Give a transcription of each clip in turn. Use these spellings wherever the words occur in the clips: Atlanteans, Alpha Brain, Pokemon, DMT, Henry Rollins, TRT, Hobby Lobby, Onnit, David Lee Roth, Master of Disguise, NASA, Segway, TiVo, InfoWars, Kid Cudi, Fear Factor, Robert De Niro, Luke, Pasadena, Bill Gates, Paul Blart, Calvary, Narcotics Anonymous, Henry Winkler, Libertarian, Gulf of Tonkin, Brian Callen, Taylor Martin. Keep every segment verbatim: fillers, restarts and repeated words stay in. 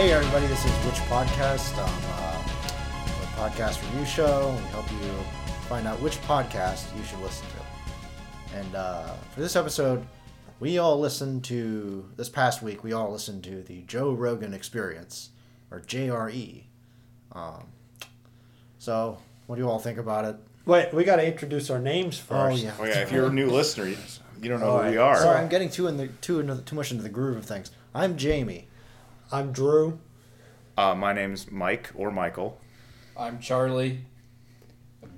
Hey everybody, this is Which Podcast, um, uh, a podcast review show. We help you find out which podcast you should listen to. And uh, for this episode, we all listened to, this past week, we all listened to the Joe Rogan Experience, or J R E. Um, so, what do you all think about it? Wait, we got to introduce our names first. Oh, yeah. Oh, yeah. If you're a new listener, you, you don't know all who right. we are. So I'm getting too in the too into the, too much into the groove of things. I'm Jamie. I'm Drew. Uh, my name's Mike or Michael. I'm Charlie.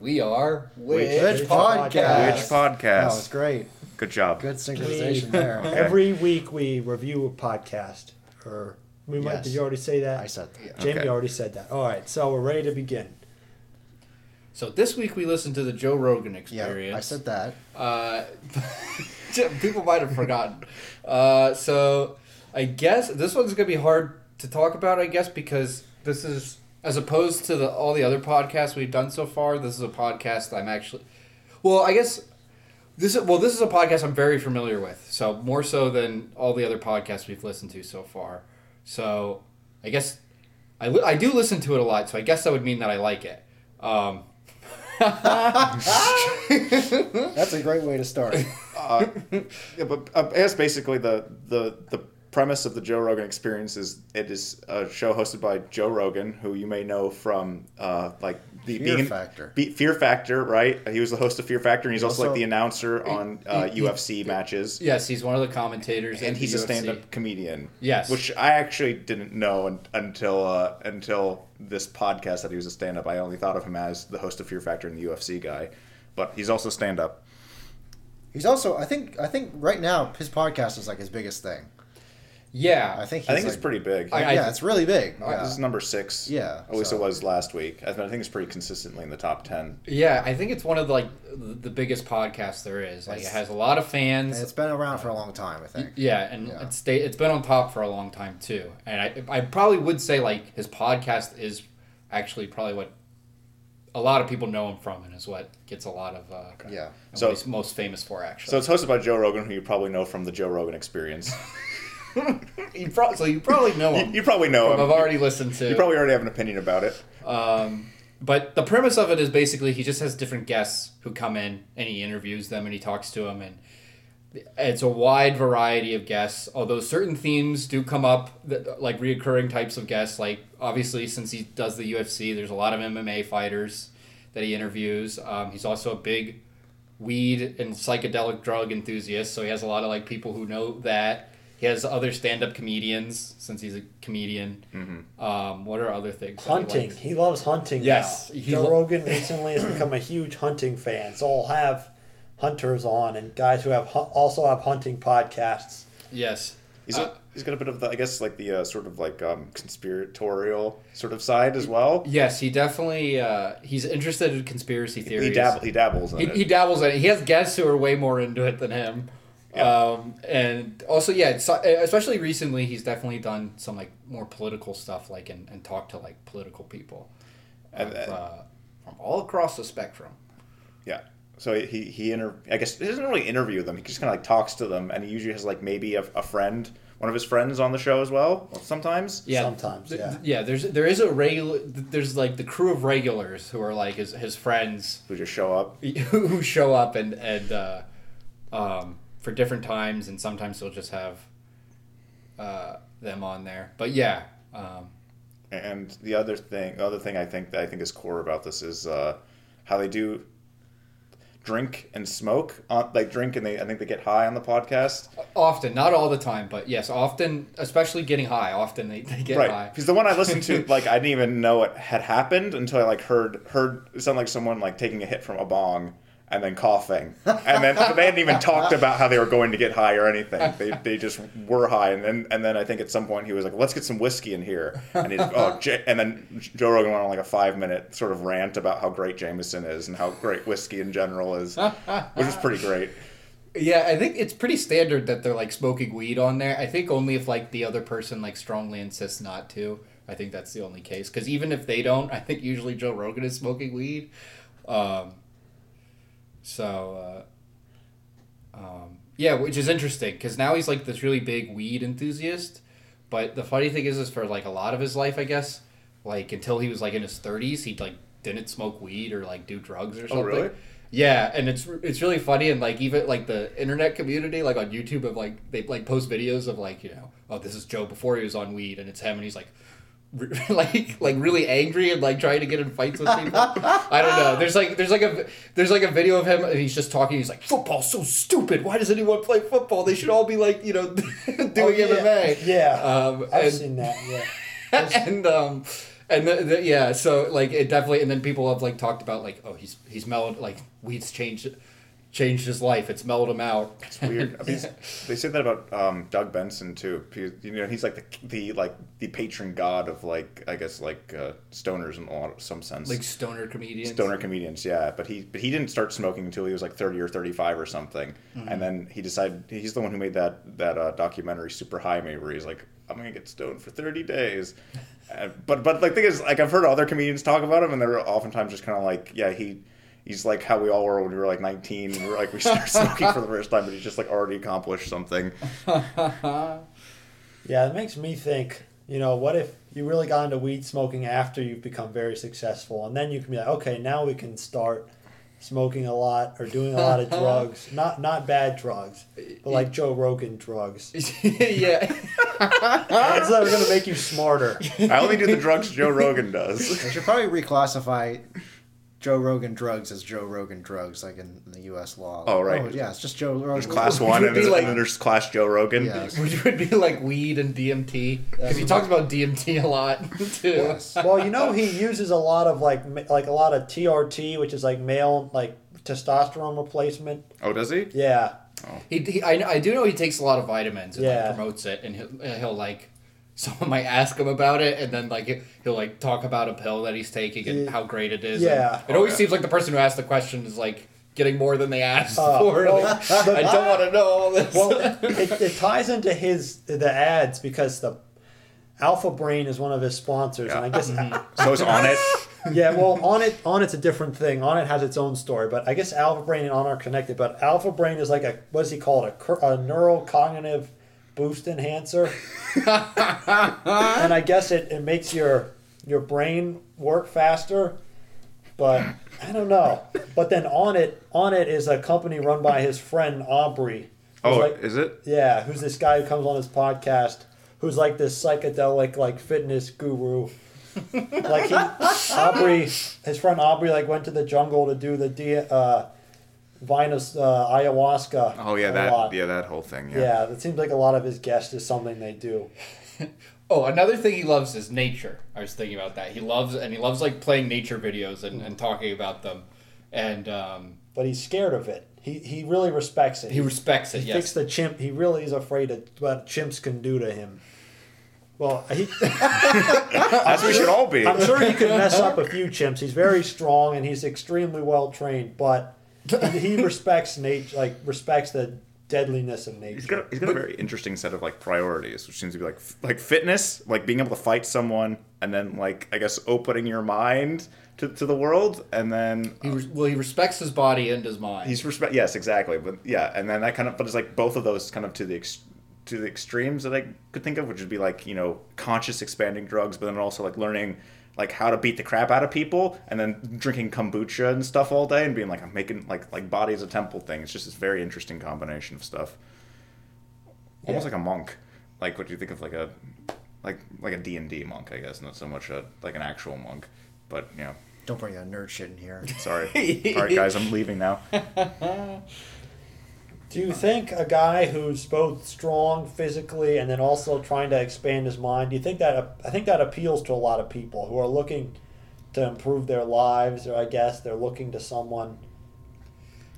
We are Which, Which Podcast. Podcast. Which Podcast. That was great. Good job. Good synchronization there. Okay. Every week we review a podcast. Or we yes. might, did you already say that? I said that. Yeah. Jamie okay. already said that. All right, so we're ready to begin. So this week we listened to the Joe Rogan Experience. Yeah, I said that. Uh, people might have forgotten. Uh, so... I guess this one's going to be hard to talk about, I guess, because this is, as opposed to the, all the other podcasts we've done so far, this is a podcast I'm actually, well, I guess, this is, well, this is a podcast I'm very familiar with, so more so than all the other podcasts we've listened to so far. So I guess, I, li- I do listen to it a lot, so I guess that would mean that I like it. Um, that's a great way to start. Uh, yeah, but uh, that's basically the, the, the, premise of the Joe Rogan Experience is it is a show hosted by Joe Rogan, who you may know from uh, like the Fear being, Factor. Be, Fear Factor, right? He was the host of Fear Factor, and he's also, also like the announcer on uh, he, U F C he, matches. Yes, he's one of the commentators, and he's U F C. A stand-up comedian. Yes, which I actually didn't know until uh, until this podcast that he was a stand-up. I only thought of him as the host of Fear Factor and the U F C guy, but he's also stand-up. He's also, I think, I think right now his podcast is like his biggest thing. Yeah, I think he's I think like, it's pretty big. I, I, yeah, it's really big. Yeah. This is number six. Yeah, at least so. It was last week. I think it's pretty consistently in the top ten. Yeah, I think it's one of the, like the biggest podcasts there is. Like, it's, it has a lot of fans. And it's been around for a long time, I think. Yeah, and yeah. it's stayed, it's been on top for a long time too. And I I probably would say like his podcast is actually probably what a lot of people know him from, and is what gets a lot of uh, yeah. So he's most famous for actually. So it's hosted by Joe Rogan, who you probably know from the Joe Rogan Experience. you pro- so you probably know him. You, you probably know him. I've already listened to. You probably already have an opinion about it. Um, but the premise of it is basically he just has different guests who come in and he interviews them and he talks to them, and it's a wide variety of guests. Although certain themes do come up, that, like reoccurring types of guests. Like obviously, since he does the U F C, there's a lot of M M A fighters that he interviews. Um, he's also a big weed and psychedelic drug enthusiast, so he has a lot of like people who know that. He has other stand-up comedians, since he's a comedian. Mm-hmm. Um, what are other things? Hunting. He, he loves hunting yes, now. Joe lo- Rogan recently has become a huge hunting fan, so I'll have hunters on and guys who have hu- also have hunting podcasts. Yes. He's, uh, a, he's got a bit of, the, I guess, like the uh, sort of like um, conspiratorial sort of side as well. Yes, he definitely, uh, he's interested in conspiracy theories. He, dab- he dabbles in he, it. He dabbles in it. He has guests who are way more into it than him. Yeah. Um, and also, yeah, it's, especially recently, he's definitely done some like more political stuff, like and, and talked to like political people and, of, uh, from all across the spectrum. Yeah. So he, he inter- I guess he doesn't really interview them. He just kind of like talks to them, and he usually has like maybe a, a friend, one of his friends on the show as well. Sometimes. Yeah. Sometimes. Yeah. Yeah. There's, there is a regular, there's like the crew of regulars who are like his, his friends who just show up, who show up and, and, uh, um, for different times, and sometimes they'll just have uh, them on there. But yeah. Um. And the other thing, the other thing I think that I think is core about this is uh, how they do drink and smoke. Uh, they drink and they, I think they get high on the podcast. Often, not all the time, but yes, often, especially getting high. Often they, they get right. high. Because the one I listened to, like I didn't even know it had happened until I like heard heard it sound like someone like taking a hit from a bong. And then coughing. And then they hadn't even talked about how they were going to get high or anything. They they just were high. And then and then I think at some point he was like, let's get some whiskey in here. And, he's, oh, J-. and then Joe Rogan went on like a five-minute sort of rant about how great Jameson is and how great whiskey in general is, which is pretty great. Yeah, I think it's pretty standard that they're like smoking weed on there. I think only if like the other person like strongly insists not to. I think that's the only case. Because even if they don't, I think usually Joe Rogan is smoking weed. Um So, uh, um, yeah, which is interesting because now he's like this really big weed enthusiast, But the funny thing is, is for like a lot of his life, I guess, like until he was like in his thirties, he like didn't smoke weed or like do drugs or something. Oh, really? Yeah, and it's it's really funny, and like even like the internet community, like on YouTube, of like they like post videos of like, you know, oh, this is Joe before he was on weed, and it's him, and he's like. like like really angry and like trying to get in fights with people. I don't know. There's like there's like a there's like a video of him and he's just talking. He's like, football's so stupid. Why does anyone play football? They should all be like, you know, doing oh, yeah. M M A. Yeah, um, I've and, seen that. Yeah, I've seen and um and the, the, yeah. So like it definitely. And then people have like talked about like, oh, he's he's mellowed. Like weed's changed changed his life. It's mellowed him out. It's weird. I mean, yeah. They say that about um, Doug Benson too. You know, he's like the, the like the patron god of like I guess like uh, stoners in a lot of, some sense. Like stoner comedians. Stoner comedians, yeah. But he but he didn't start smoking until he was like thirty or thirty-five or something, mm-hmm. and then he decided he's the one who made that that uh, documentary Super High Me, where he's like, I'm gonna get stoned for thirty days. uh, but but like thing is, like I've heard other comedians talk about him, and they're oftentimes just kind of like, yeah, he. He's like how we all were when we were like nineteen. We were like, we started smoking for the first time, but he's just like already accomplished something. Yeah, it makes me think, you know, what if you really got into weed smoking after you've become very successful? And then you can be like, okay, now we can start smoking a lot or doing a lot of drugs. Not not bad drugs, but like Joe Rogan drugs. Yeah. That's not going to make you smarter. I only do the drugs Joe Rogan does. I should probably reclassify Joe Rogan drugs as Joe Rogan drugs, like in the U S law. Like, oh, right. Oh, yeah, it's just Joe Rogan. There's class one and, like, and there's class Joe Rogan. Yes. Which would be like weed and D M T. Because he talks about D M T a lot, too. Yes. Well, you know, he uses a lot of, like, like a lot of T R T, which is, like, male, like, testosterone replacement. Oh, does he? Yeah. Oh. He, he I, I do know he takes a lot of vitamins and yeah. like, promotes it, and he'll, he'll like... Someone might ask him about it, and then like he'll like talk about a pill that he's taking and how great it is. Yeah, and it always okay. seems like the person who asked the question is like getting more than they asked uh, for. Well, like, the, I don't want to know all this. Well, it, it ties into his the ads because the Alpha Brain is one of his sponsors, yeah. and I guess mm-hmm. so is Onnit. Yeah, well, Onnit Onnit's a different thing. Onnit has its own story, but I guess Alpha Brain and Onnit are connected. But Alpha Brain is like a what does he call it? A, a neurocognitive boost enhancer. And I guess it, it makes your your brain work faster, but I don't know. But then Onnit Onnit is a company run by his friend Aubrey. Oh, like, is it? Yeah, who's this guy who comes on his podcast who's like this psychedelic like fitness guru. Like he, Aubrey, his friend Aubrey like went to the jungle to do the D, uh Vinus, uh, ayahuasca. Oh yeah, that lot. yeah that whole thing. Yeah, yeah. It seems like a lot of his guests is something they do. Oh, another thing he loves is nature. I was thinking about that. He loves and he loves like playing nature videos and, and talking about them, and um, but he's scared of it. He he really respects it. He, he respects it. He yes. thinks the chimp. He really is afraid of what chimps can do to him. Well, he, as we should all be. I'm sure he could mess up a few chimps. He's very strong and he's extremely well trained, but. He respects nature, like respects the deadliness of nature. He's got, he's got but, a very interesting set of like priorities, which seems to be like like fitness, like being able to fight someone, and then like I guess opening your mind to, to the world, and then he re- um, well he respects his body and his mind. He's respect yes exactly, but yeah, and then that kind of but it's like both of those kind of to the ex- to the extremes that I could think of, which would be like you know conscious expanding drugs, but then also like learning. Like how to beat the crap out of people, and then drinking kombucha and stuff all day, and being like, I'm making like like body's a temple thing. It's just this very interesting combination of stuff. Almost yeah. like a monk. Like what do you think of like a like like a D and D monk? I guess not so much a like an actual monk, but you know. Don't bring that nerd shit in here. Sorry. All right, guys, I'm leaving now. Do you think a guy who's both strong physically and then also trying to expand his mind, do you think that I think that appeals to a lot of people who are looking to improve their lives, or I guess they're looking to someone?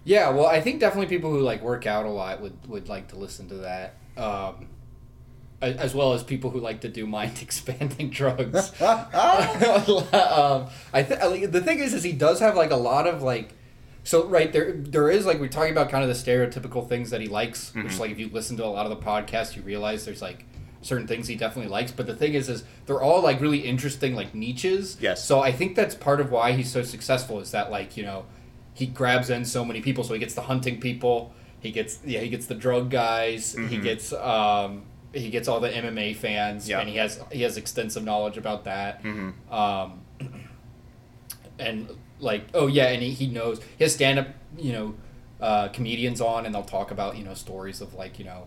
Yeah, well, I think definitely people who like work out a lot would, would like to listen to that, um, as well as people who like to do mind expanding drugs. um, I th- the thing is, is he does have like a lot of like. So, right, there there is, like, we're talking about kind of the stereotypical things that he likes, mm-hmm. which, like, if you listen to a lot of the podcasts, you realize there's, like, certain things he definitely likes. But the thing is, is they're all, like, really interesting, like, niches. Yes. So I think that's part of why he's so successful is that, like, you know, he grabs in so many people. So he gets the hunting people. He gets, yeah, he gets the drug guys. Mm-hmm. He gets, um, he gets all the M M A fans, yeah. and he has he has extensive knowledge about that. Mm-hmm. Um, and like, oh yeah, and he, he knows he has stand up, you know, uh, comedians on, and they'll talk about, you know, stories of, like, you know,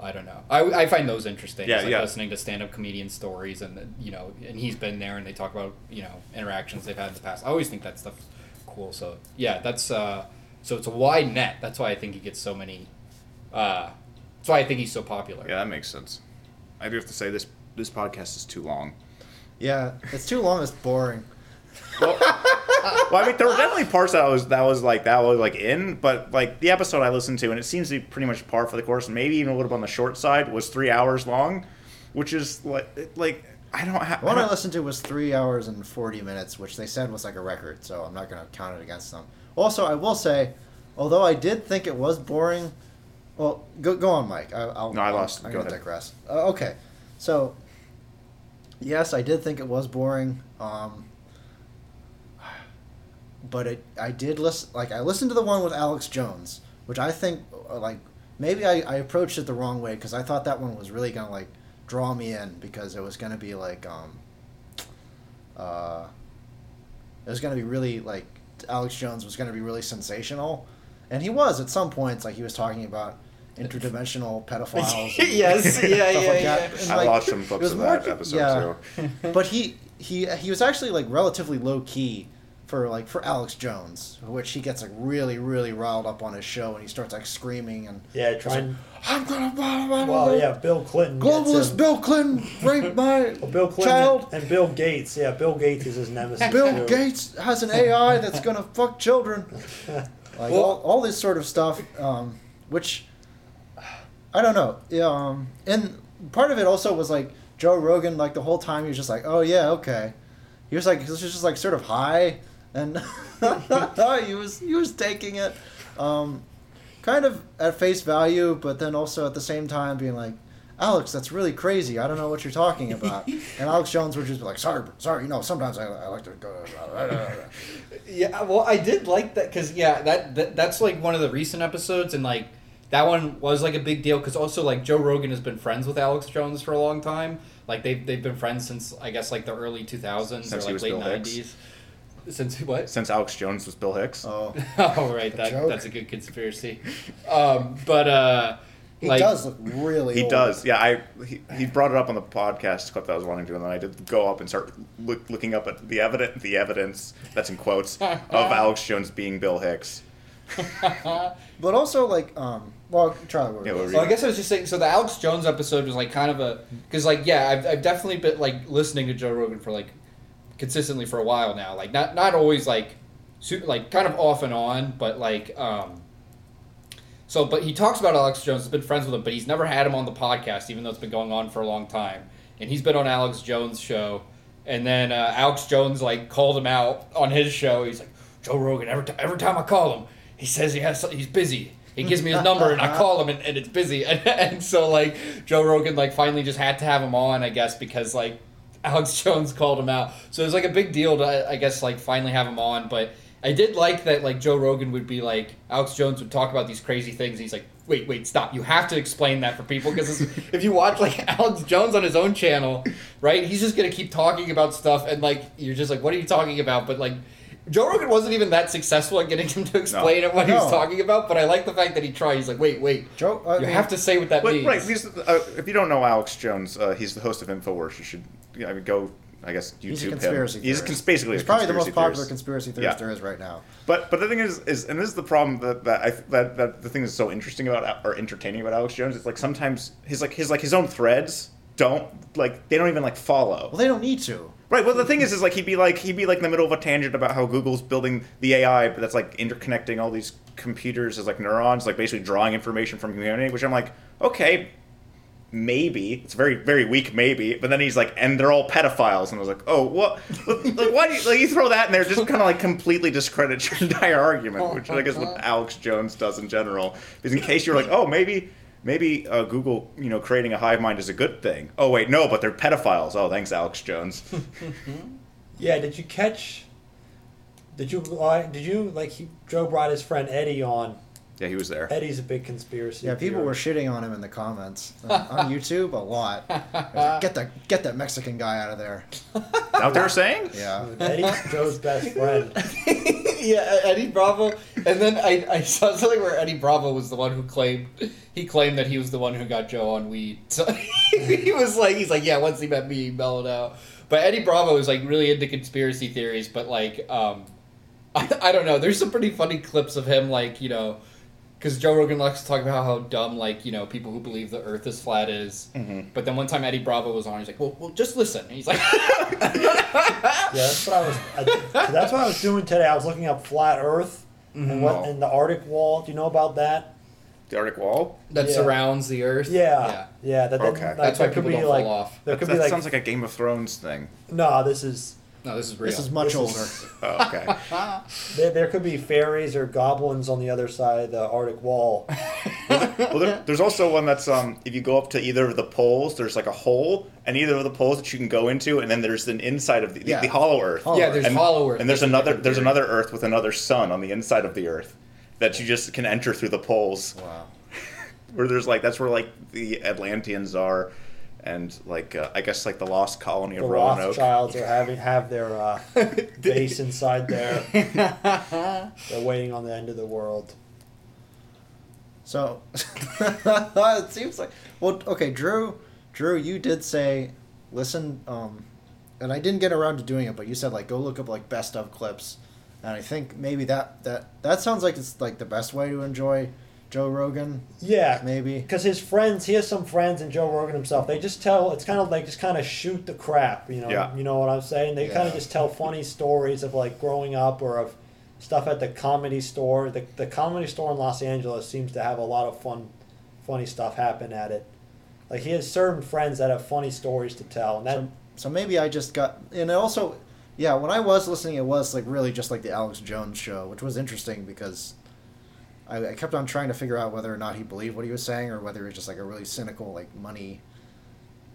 I don't know. I, I find those interesting. Yeah, like yeah. Listening to stand up comedian stories, and, you know, and he's been there, and they talk about, you know, interactions they've had in the past. I always think that stuff's cool. So yeah, that's uh, so it's a wide net. That's why I think he gets so many. Uh, that's why I think he's so popular. Yeah, that makes sense. I do have to say this this podcast is too long. Yeah, it's too long. It's boring. Well, well, I mean, there were definitely parts that I was that was like that was like in, but like the episode I listened to, and it seems to be pretty much par for the course, and maybe even a little bit on the short side, was three hours long, which is like like I don't have. One I, I listened to was three hours and forty minutes, which they said was like a record, so I'm not gonna count it against them. Also, I will say, although I did think it was boring. Well, go go on, Mike. I, I'll, no, I lost. I'm go gonna ahead. digress. Uh, okay, so yes, I did think it was boring. Um. But it, I did listen, like, I listened to the one with Alex Jones, which I think, like, maybe I, I approached it the wrong way, because I thought that one was really going to, like, draw me in, because it was going to be, like, um, uh, it was going to be really, like, Alex Jones was going to be really sensational, and he was at some points, like, he was talking about interdimensional pedophiles. And yes, yeah, yeah, like yeah. And, like, I watched some clips of that more, episode, yeah. too. But he, he, he was actually, like, relatively low-key, for like for Alex Jones, which he gets like really, really riled up on his show, and he starts like screaming and yeah, trying. Like, I'm gonna. Blah, blah, blah. Well, yeah, Bill Clinton. Globalist Bill Clinton raped my well, Bill Clinton child. And Bill Gates, yeah, Bill Gates is his nemesis. Bill too. Gates has an A I that's gonna fuck children. Like well, all, all this sort of stuff, um, which I don't know. Um, and part of it also was like Joe Rogan. Like the whole time he was just like, oh yeah, okay. He was like, he was just like sort of high. And he was he was taking it um, kind of at face value, but then also at the same time being like, Alex, that's really crazy. I don't know what you're talking about. And Alex Jones would just be like, sorry, sorry. You know, sometimes I, I like to go. Blah, blah, blah. Yeah, well, I did like that because, yeah, that, that that's like one of the recent episodes. And like that one was like a big deal because also like Joe Rogan has been friends with Alex Jones for a long time. Like they've, they've been friends since, I guess, like the early two thousands since or like late nineties. Since what? Since Alex Jones was Bill Hicks. Oh, oh right. That, that's a good conspiracy. Um, but, uh... He like, does look really He old. does. Yeah, I he, he brought it up on the podcast clip that I was wanting to, and then I did go up and start look, looking up at the evidence, the evidence, that's in quotes, of Alex Jones being Bill Hicks. But also, like, um... Well, Charlie, what were yeah, what were well, I guess I was just saying, so the Alex Jones episode was, like, kind of a... Because, like, yeah, I've, I've definitely been, like, listening to Joe Rogan for, like, consistently for a while now, like not not always like super, like kind of off and on, but like um so but he talks about Alex Jones, has been friends with him, but he's never had him on the podcast, even though it's been going on for a long time, and he's been on Alex Jones' show, and then uh, Alex Jones like called him out on his show. He's like, Joe Rogan, every, t- every time I call him, he says he has he's busy. He gives me his number, and I call him, and, and it's busy. And, and so like Joe Rogan like finally just had to have him on, I guess, because like Alex Jones called him out. So it was like a big deal to, I guess, like finally have him on. But I did like that, like Joe Rogan would be like, Alex Jones would talk about these crazy things. And he's like, wait, wait, stop. You have to explain that for people. Because if you watch like Alex Jones on his own channel, right, he's just going to keep talking about stuff. And like, you're just like, what are you talking about? But like, Joe Rogan wasn't even that successful at getting him to explain no. it, what no. he was talking about, but I like the fact that he tried. He's like, wait, wait. Joe, uh, you have to say what that wait, means. Right. Because, uh, if you don't know Alex Jones, uh, he's the host of InfoWars. You should I mean, go, I guess, YouTube he's a conspiracy him. He's cons- basically he's a conspiracy He's probably the most popular theorist. conspiracy theorist yeah. there is right now. But but the thing is, is and this is the problem that that, I, that that the thing that's so interesting about or entertaining about Alex Jones is like sometimes his like his like his own threads don't like they don't even like follow. Well, they don't need to. Right. Well, the thing is, is like he'd be like he'd be like in the middle of a tangent about how Google's building the A I that's like interconnecting all these computers as like neurons, like basically drawing information from humanity. Which I'm like, okay, maybe it's very, very weak, maybe. But then he's like, and they're all pedophiles, and I was like, oh, what? Like, why do you, like, you throw that in there? Just kind of like completely discredit your entire argument, which I guess what Alex Jones does in general. Because in case you're like, oh, maybe. Maybe uh, Google, you know, creating a hive mind is a good thing. Oh, wait, no, but they're pedophiles. Oh, thanks, Alex Jones. Yeah, did you catch... Did you, uh, did you like, he, Joe brought his friend Eddie on Yeah, he was there. Eddie's a big conspiracy. Yeah, people theory. were shitting on him in the comments um, on YouTube a lot. Like, get the get that Mexican guy out of there. Out there saying? Yeah. Eddie's Joe's best friend. Yeah, Eddie Bravo. And then I, I saw something where Eddie Bravo was the one who claimed he claimed that he was the one who got Joe on weed. So he was like, he's like, yeah, once he met me, he mellowed out. But Eddie Bravo is like really into conspiracy theories, but like, um, I, I don't know. There's some pretty funny clips of him, like, you know. Because Joe Rogan likes to talk about how dumb, like, you know, people who believe the earth is flat is. Mm-hmm. But then one time Eddie Bravo was on, he's like, well, well just listen. And he's like... yeah, that's what I was... I, that's what I was doing today. I was looking up flat earth mm-hmm. and what and the Arctic wall. Do you know about that? The Arctic wall? That yeah. surrounds the earth? Yeah. Yeah. yeah that, that, okay. Like, that's why people don't like, fall off. That, that like, sounds like a Game of Thrones thing. No, this is... No, this is real. This is much this older. Is... Oh, okay. there, there could be fairies or goblins on the other side of the Arctic Wall. Well, there, there's also one that's, um, if you go up to either of the poles, there's like a hole, and either of the poles that you can go into, and then there's an inside of the, yeah. the, the hollow earth. Hollow yeah, there's and, hollow earth. And there's, there's another there's another earth with another sun on the inside of the earth that you just can enter through the poles. Wow. Where there's like, that's where like the Atlanteans are. And like uh, I guess like the lost colony the of Roanoke. The Rothschilds are having have their uh, base inside there. They're waiting on the end of the world. So it seems like well, okay, Drew, Drew, you did say listen, um, and I didn't get around to doing it, but you said like go look up like best of clips, and I think maybe that that, that sounds like it's like the best way to enjoy. Joe Rogan? Yeah. Maybe. Because his friends, he has some friends and Joe Rogan himself, they just tell, it's kind of like just kind of shoot the crap, you know, yeah. you know what I'm saying? They yeah. kind of just tell funny stories of like growing up or of stuff at the Comedy Store. The the Comedy Store in Los Angeles seems to have a lot of fun, funny stuff happen at it. Like he has certain friends that have funny stories to tell. And that, so, so maybe I just got, and also, yeah, when I was listening, it was like really just like the Alex Jones show, which was interesting because... I kept on trying to figure out whether or not he believed what he was saying or whether he was just like a really cynical like money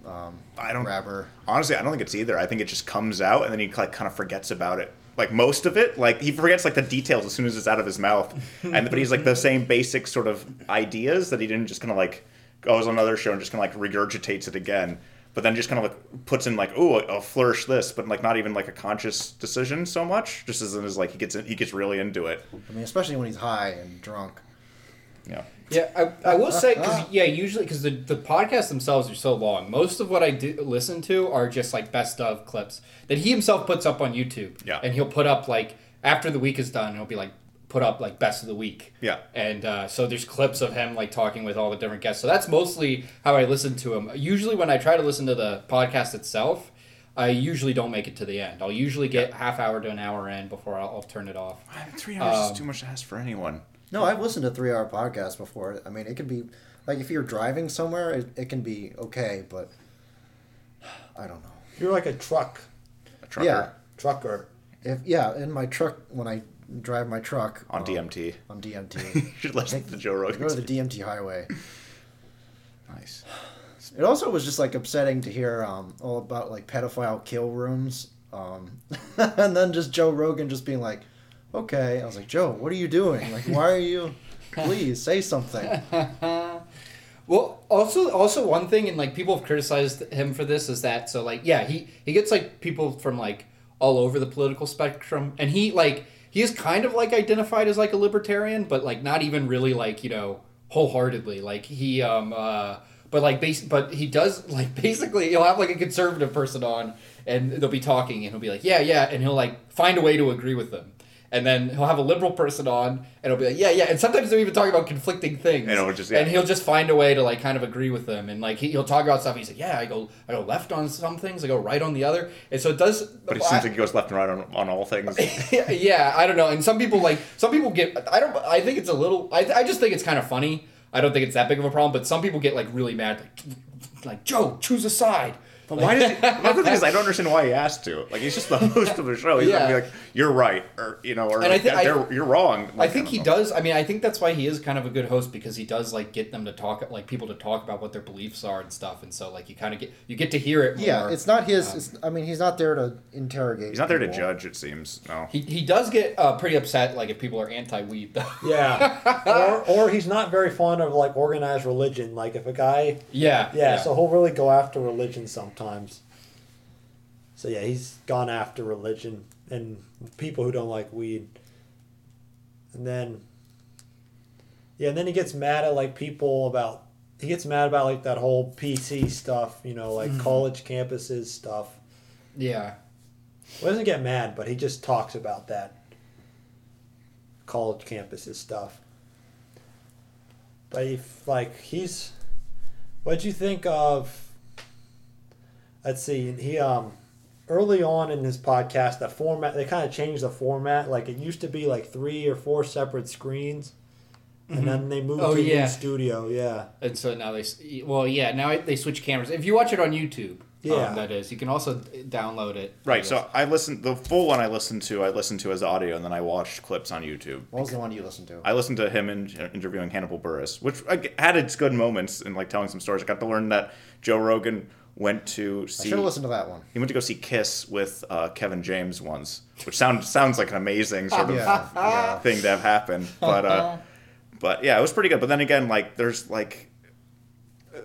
um, I don't, grabber. Honestly, I don't think it's either. I think it just comes out and then he like kind of forgets about it. Like most of it, like he forgets like the details as soon as it's out of his mouth. And but he's like the same basic sort of ideas that he didn't just kind of like goes on another show and just kind of like regurgitates it again. But then just kind of like puts in like, ooh, I'll flourish this, but like not even like a conscious decision so much. Just as in as like he gets in, he gets really into it. I mean, especially when he's high and drunk. Yeah. Yeah, I I will say because yeah, usually because the the podcasts themselves are so long. Most of what I do listen to are just like best of clips that he himself puts up on YouTube. Yeah. And he'll put up like after the week is done, he'll be like put up like best of the week. Yeah. And uh, so there's clips of him like talking with all the different guests. So that's mostly how I listen to him. Usually when I try to listen to the podcast itself, I usually don't make it to the end. I'll usually get yeah. half hour to an hour in before I'll, I'll turn it off. I mean, three hours um, is too much to ask for anyone. No, I've listened to three hour podcasts before. I mean, it could be like if you're driving somewhere, it, it can be okay, but I don't know. You're like a truck. A trucker. Yeah. Trucker. If, yeah, in my truck when I drive my truck on um, D M T. On D M T. You should listen to Joe Rogan. Go to the D M T highway. Nice. It also was just like upsetting to hear um, all about like pedophile kill rooms, um, and then just Joe Rogan just being like, "Okay," I was like, "Joe, what are you doing? Like, why are you? Please say something." Well, also, also one thing, and like people have criticized him for this is that so like yeah he he gets like people from like all over the political spectrum, and he like. He is kind of, like, identified as, like, a libertarian, but, like, not even really, like, you know, wholeheartedly. Like, he, um, uh, but, like, bas- but he does, like, basically, he'll have, like, a conservative person on, and they'll be talking, and he'll be like, yeah, yeah, and he'll, like, find a way to agree with them. And then he'll have a liberal person on, and he'll be like, yeah, yeah, and sometimes they'll even talk about conflicting things. And he'll just, yeah. and he'll just find a way to, like, kind of agree with them. And, like, he'll talk about stuff, and he's like, yeah, I go I go left on some things, I go right on the other. And so it does... But it well, seems I, like he goes left and right on, on all things. Yeah, I don't know. And some people, like, some people get... I don't... I think it's a little... I I just think it's kind of funny. I don't think it's that big of a problem, but some people get, like, really mad. Like, like Joe, choose a side. But why did he, another thing is I don't understand why he has to. Like, he's just the host of the show. He's yeah. going to be like, you're right, or, you know, or and I th- I, you're wrong. Like, I think I he know. does. I mean, I think that's why he is kind of a good host, because he does, like, get them to talk, like, people to talk about what their beliefs are and stuff. And so, like, you kind of get, you get to hear it more. Yeah, it's not his, um, it's, I mean, he's not there to interrogate. He's not there people. to judge, it seems. No. He he does get uh, pretty upset, like, if people are anti-weed, though. Yeah. or, or he's not very fond of, like, organized religion. Like, if a guy. Yeah. Yeah, yeah. So he'll really go after religion sometimes. Times. So yeah, he's gone after religion and people who don't like weed. And then yeah, and then he gets mad at like people about he gets mad about like that whole P C stuff, you know, like mm. college campuses stuff. Yeah. Well, he doesn't get mad, but he just talks about that college campuses stuff. But if like he's what'd you think of Let's see. He um, early on in his podcast, the format they kind of changed the format. Like it used to be like three or four separate screens, and mm-hmm. then they moved oh, to yeah. the studio. Yeah. And so now they well yeah now they switch cameras. If you watch it on YouTube, yeah, um, that is. You can also download it. Right. I so I listened the full one. I listened to I listened to as audio, and then I watched clips on YouTube. What was the one you listened to? I listened to him in, interviewing Hannibal Buress, which had its good moments and like telling some stories. I got to learn that Joe Rogan. Went to see. I should have listened to that one. He went to go see Kiss with uh, Kevin James once, which sounds sounds like an amazing sort of yeah, yeah. thing to have happen. But uh, but yeah, it was pretty good. But then again, like there's like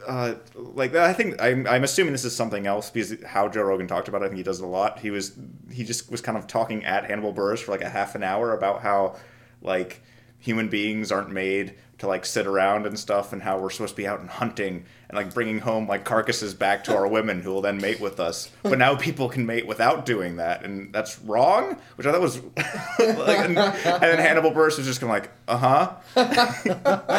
uh, like I think I'm I'm assuming this is something else because how Joe Rogan talked about it, I think he does it a lot. He was he just was kind of talking at Hannibal Buress for like a half an hour about how like human beings aren't made to like sit around and stuff and how we're supposed to be out and hunting and like bringing home like carcasses back to our women who will then mate with us. But now people can mate without doing that. And that's wrong, which I thought was like, and, and then Hannibal Buress was just kind of like, uh-huh.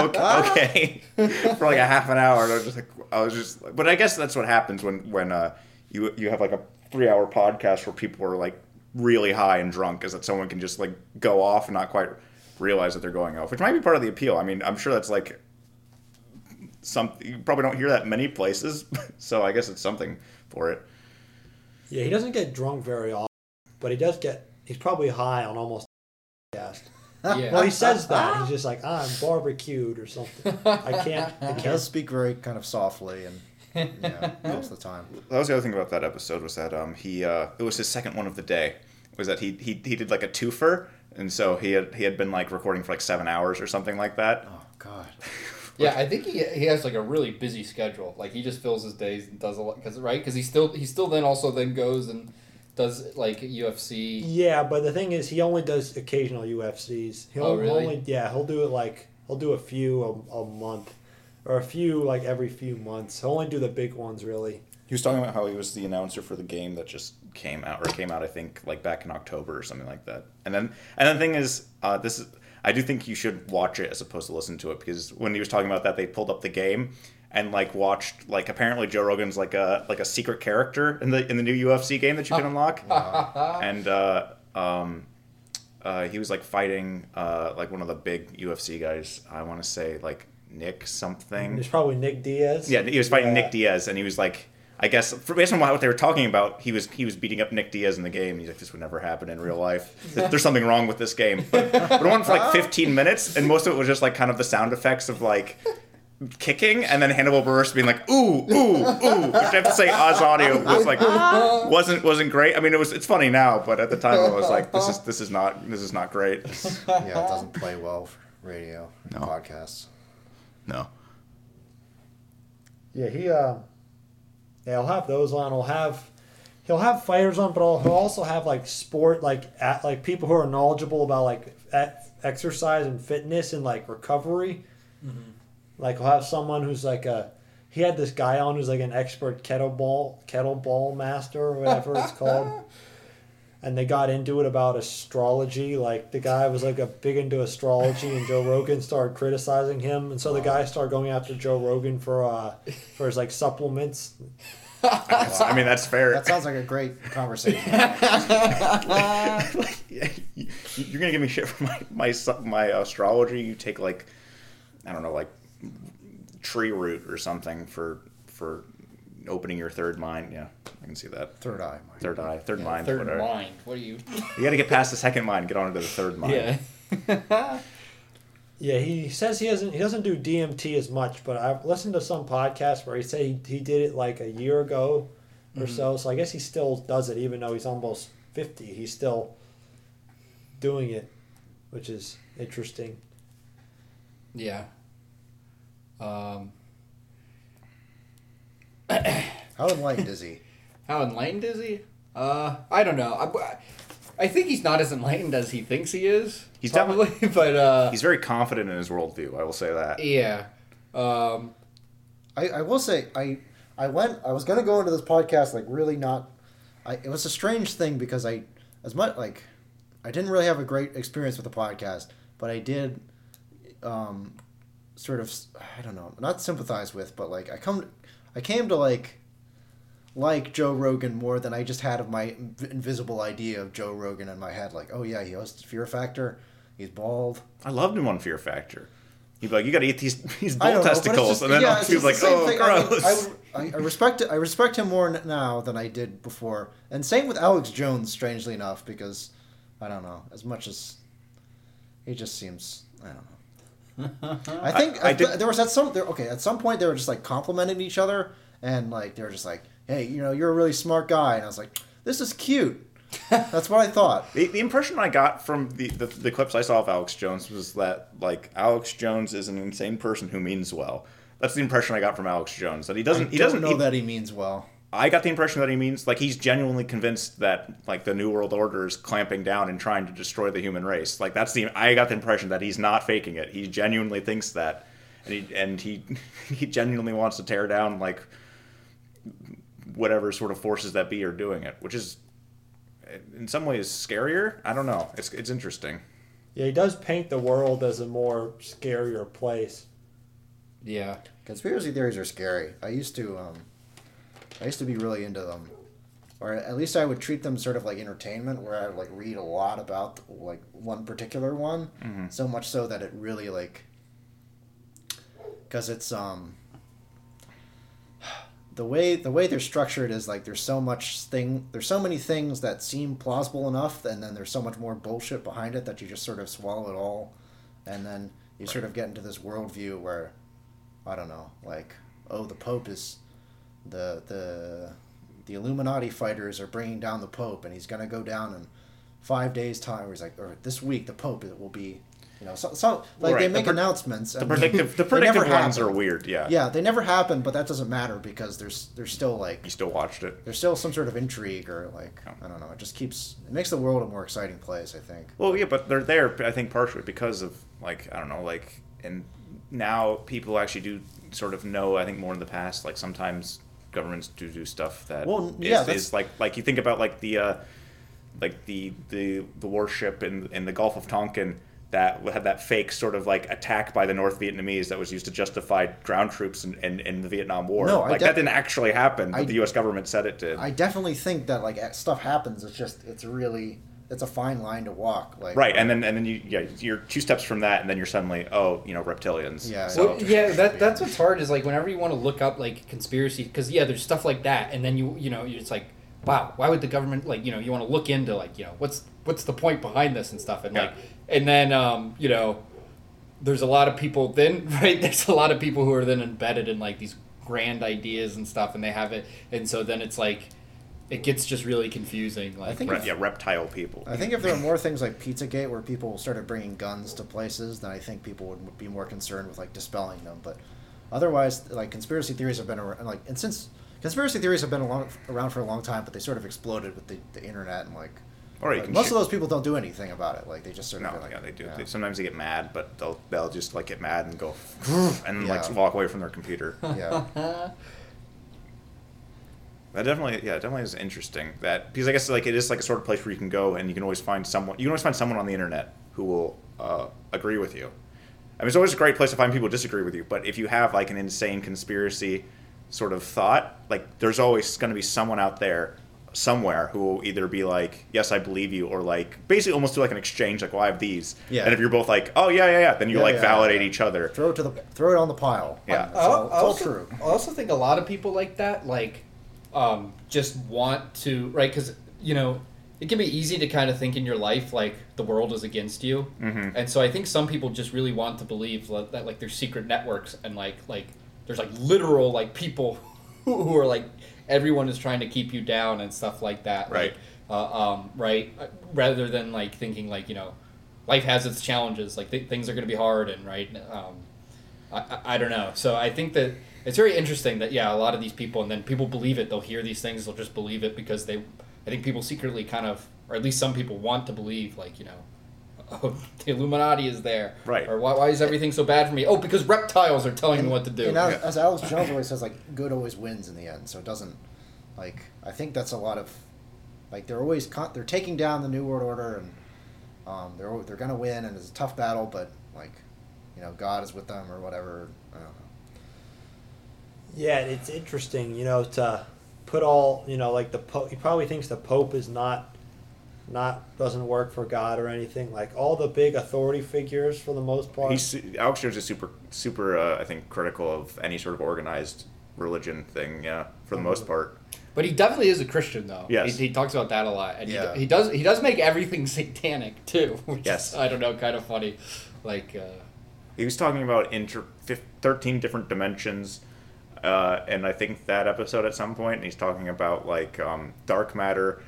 okay, okay. For like a half an hour. And I was just like, I was just, like, but I guess that's what happens when, when uh, you, you have like a three hour podcast where people are like really high and drunk is that someone can just like go off and not quite realize that they're going off, which might be part of the appeal. I mean, I'm sure that's like something you probably don't hear that many places, so I guess it's something for it. Yeah, he doesn't get drunk very often, but he does get, he's probably high on almost podcast. Yeah. Well, he says that. He's just like, I'm barbecued or something. I can't, I can't. He does speak very kind of softly and yeah, most of the time. That was the other thing about that episode was that um he, uh, it was his second one of the day, was that he he, he did like a twofer. And so he had he had been like recording for like seven hours or something like that. Oh God. yeah, I think he he has like a really busy schedule. Like he just fills his days and does a lot. Cause right, because he still he still then also then goes and does like U F C. Yeah, but the thing is, he only does occasional U F Cs. He'll oh, really? Only yeah he'll do it like he'll do a few a, a month, or a few like every few months. He'll only do the big ones really. He was talking about how he was the announcer for the game that just came out, or came out, I think, like back in October or something like that. And then, and the thing is, uh, this is, I do think you should watch it as opposed to listen to it, because when he was talking about that, they pulled up the game and like watched, like apparently Joe Rogan's like a like a secret character in the in the new U F C game that you can unlock, and uh, um, uh, he was like fighting uh, like one of the big U F C guys. I want to say like Nick something. It's probably Nick Diaz. Yeah, he was fighting yeah. Nick Diaz, and he was like. I guess based on what they were talking about, he was he was beating up Nick Diaz in the game. He's like, this would never happen in real life. There's something wrong with this game. But, but it went for like fifteen minutes, and most of it was just like kind of the sound effects of like kicking, and then Hannibal Buress being like, ooh, ooh, ooh. Which I have to say, Oz Audio was like wasn't wasn't great. I mean, it was it's funny now, but at the time I was like, this is this is not this is not great. Yeah, it doesn't play well for radio and no. podcasts. No. Yeah, he. Uh... Yeah, he'll have those on. He'll have, he'll have fighters on, but he'll, he'll also have like sport, like at, like people who are knowledgeable about like at, exercise and fitness and like recovery. Mm-hmm. Like he'll have someone who's like a. He had this guy on who's like an expert kettleball kettleball master or whatever it's called, and they got into it about astrology. Like the guy was like a big into astrology, and Joe Rogan started criticizing him, and so the guy started going after Joe Rogan for uh for his like supplements. Wow. I mean, that's fair. That sounds like a great conversation. Like, you're gonna give me shit for my my my astrology. You take like, I don't know, like tree root or something for for opening your third mind. Yeah. I can see that. Third eye. Mind. Third eye. Third yeah, mind. Third whatever. mind. What are you? You got to get past the second mind. Get on to the third mind. Yeah. Yeah, he says he doesn't he doesn't do D M T as much, but I've listened to some podcasts where he said he, he did it like a year ago or mm-hmm. so. So I guess he still does it, even though he's almost fifty. He's still doing it, which is interesting. Yeah. Um. How enlightened is he? How enlightened is he? Uh, I don't know. I, I think he's not as enlightened as he thinks he is. He's probably, but uh, he's very confident in his worldview. I will say that. Yeah. Um, I I will say I I went I was gonna go into this podcast like really not. I it was a strange thing because I as much like I didn't really have a great experience with the podcast, but I did. Um, sort of I don't know, not sympathize with, but like I come. I came to like like Joe Rogan more than I just had of my invisible idea of Joe Rogan in my head. Like, oh yeah, he hosts Fear Factor. He's bald. I loved him on Fear Factor. He'd be like, you got to eat these these bald know, testicles, just, and then yeah, he was like, oh, thing. gross. I, I, I respect I respect him more now than I did before, and same with Alex Jones. Strangely enough, because I don't know, as much as he just seems, I don't know. I think I, I did, there was at some there, okay at some point they were just like complimenting each other and like they were just like, hey, you know, you're a really smart guy, and I was like, this is cute. That's what I thought. the, the impression I got from the, the the clips I saw of Alex Jones was that like Alex Jones is an insane person who means well. That's the impression I got from Alex Jones, that he doesn't I he doesn't know he, that he means well. I got the impression that he means, like, he's genuinely convinced that, like, the New World Order is clamping down and trying to destroy the human race. Like, that's the, I got the impression that he's not faking it. He genuinely thinks that, and he, and he, he genuinely wants to tear down, like, whatever sort of forces that be are doing it, which is, in some ways, scarier. I don't know. It's, it's interesting. Yeah, he does paint the world as a more scarier place. Yeah. Conspiracy theories are scary. I used to, um... I used to be really into them, or at least I would treat them sort of like entertainment, where I would like read a lot about like one particular one, mm-hmm. so much so that it really like, because it's um, the way the way they're structured is like there's so much thing there's so many things that seem plausible enough, and then there's so much more bullshit behind it that you just sort of swallow it all, and then you right. sort of get into this worldview where, I don't know, like, oh, the Pope is. The the the Illuminati fighters are bringing down the Pope, and he's gonna go down in five days' time. Or he's like, or this week the Pope will be, you know, so, so like right. they make the pre- announcements. The predictive the predictive ones are weird, yeah. Yeah, they never happen, but that doesn't matter because there's there's still like you still watched it. There's still some sort of intrigue or like oh. I don't know. It just keeps it makes the world a more exciting place, I think. Well, yeah, but they're there, I think, partially because of like I don't know, like and now people actually do sort of know. I think more in the past, like sometimes. Governments do do stuff that well, yeah, is, is like like you think about like the uh, like the the the warship in in the Gulf of Tonkin that had that fake sort of like attack by the North Vietnamese that was used to justify ground troops in, in, in the Vietnam War. No, like def- that didn't actually happen, but I, the U S government said it did. I definitely think that like stuff happens. It's just it's really it's a fine line to walk. Like right, and then and then you yeah you're two steps from that, and then you're suddenly oh you know reptilians. Yeah, so. well, yeah. That that's what's hard is like whenever you want to look up like conspiracy because yeah there's stuff like that, and then you you know it's like wow why would the government like you know you want to look into like you know what's what's the point behind this and stuff and yeah. like and then um you know there's a lot of people then right there's a lot of people who are then embedded in like these grand ideas and stuff and they have it and so then it's like. It gets just really confusing. Like, I think if, yeah, reptile people. I think if there were more things like Pizzagate, where people started bringing guns to places, then I think people would be more concerned with like dispelling them. But otherwise, like conspiracy theories have been around, like and since conspiracy theories have been along, around for a long time, but they sort of exploded with the, the internet and like. Or you like can most shoot. Of those people don't do anything about it. Like they just sort of no, like, yeah, they do. Yeah. They, sometimes they get mad, but they'll they'll just like get mad and go and yeah. like walk away from their computer. Yeah. That definitely, yeah, definitely is interesting. That because I guess like it is like a sort of place where you can go and you can always find someone. You can always find someone on the internet who will uh, agree with you. I mean, it's always a great place to find people who disagree with you. But if you have like an insane conspiracy sort of thought, like there's always going to be someone out there somewhere who will either be like, "Yes, I believe you," or like basically almost do like an exchange, like, "Well, I have these." Yeah. And if you're both like, "Oh yeah, yeah, yeah," then you yeah, like yeah, validate yeah. each other. Throw it to the throw it on the pile. Yeah, I, I, it's all, it's I also, all true. I also think a lot of people like that, like. um, just want to, right? Because, you know, it can be easy to kind of think in your life, like, the world is against you. Mm-hmm. And so I think some people just really want to believe that, like, there's secret networks and, like, like there's, like, literal, like, people who are, like, everyone is trying to keep you down and stuff like that. Right. Like, uh, um, right? Rather than, like, thinking, like, you know, life has its challenges. Like, th- things are going to be hard and, right? Um, I, I, I don't know. So I think that it's very interesting that, yeah, a lot of these people, and then people believe it. They'll hear these things. They'll just believe it because they... I think people secretly kind of, or at least some people want to believe, like, you know, oh, the Illuminati is there. Right. Or why, why is everything so bad for me? Oh, because reptiles are telling and, me what to do. And as, as Alex Jones always says, like, good always wins in the end. So it doesn't, like, I think that's a lot of, like, they're always, con- they're taking down the New World Order and um, they're they're going to win and it's a tough battle, but, like, you know, God is with them or whatever. I don't know. Yeah, it's interesting, you know, to... put all, you know, like the Pope, he probably thinks the Pope is not, not, doesn't work for God or anything. Like all the big authority figures for the most part. He's, Alex Jones is super, super, uh, I think, critical of any sort of organized religion thing, yeah, for the most part. But he definitely is a Christian, though. Yes. He, he talks about that a lot. And yeah. he, he does he does make everything satanic, too, which yes. is, I don't know, kind of funny. Like, uh... he was talking about inter- thirteen different dimensions. Uh, and I think that episode at some point, and he's talking about like um, dark matter,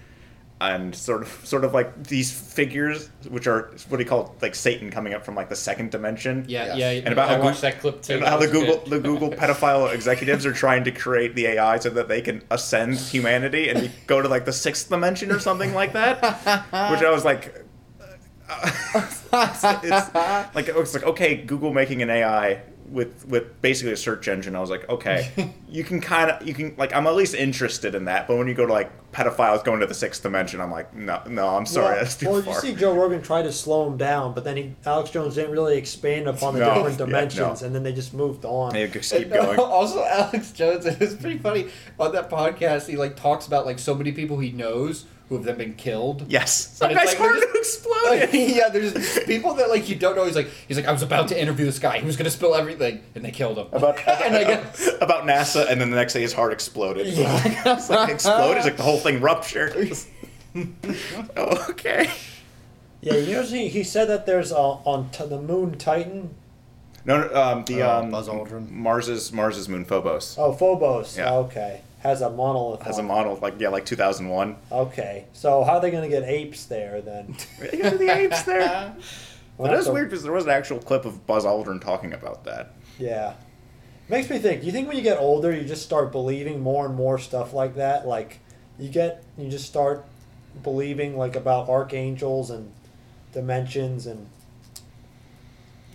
and sort of sort of like these figures, which are what do you call it, like Satan coming up from like the second dimension. Yeah, yes. yeah. And about I how watched Google, that clip too. And that how the Google good. the Google pedophile executives are trying to create the A I so that they can ascend humanity and go to like the sixth dimension or something like that. Which I was like, it's, it's like it's like okay, Google making an A I. With with basically a search engine, I was like, okay, you can kind of, you can, like, I'm at least interested in that, but when you go to, like, pedophiles going to the sixth dimension, I'm like, no, no, I'm sorry, well, that's too well, far. Well, you see Joe Rogan try to slow him down, but then he, Alex Jones didn't really expand upon the no, different dimensions, yeah, no. and then they just moved on. They just keep going. Also, Alex Jones, it was pretty funny, on that podcast, he, like, talks about, like, so many people he knows who have then been killed. Yes. Some guy's heart like, to explode. Like, yeah, there's just people that like you don't know. He's like, he's like, I was about to interview this guy. He was going to spill everything, and they killed him. About and I guess, about NASA, and then the next day his heart exploded. Yeah. It's like exploded. It's like the whole thing ruptured. Oh, okay. Yeah, you know he, he said that there's uh, on t- the moon Titan. No, no um, the um, um, Buzz Aldrin. Mars's Mars's moon Phobos. Oh, Phobos. Yeah. Oh, okay. Has a monolith. Has a monolith, like, yeah, like two thousand one. Okay. So how are they going to get apes there, then? Are they going to get the apes there? Well, that is weird, because there was an actual clip of Buzz Aldrin talking about that. Yeah. Makes me think, do you think when you get older, you just start believing more and more stuff like that? Like, you get, you just start believing, like, about archangels and dimensions and...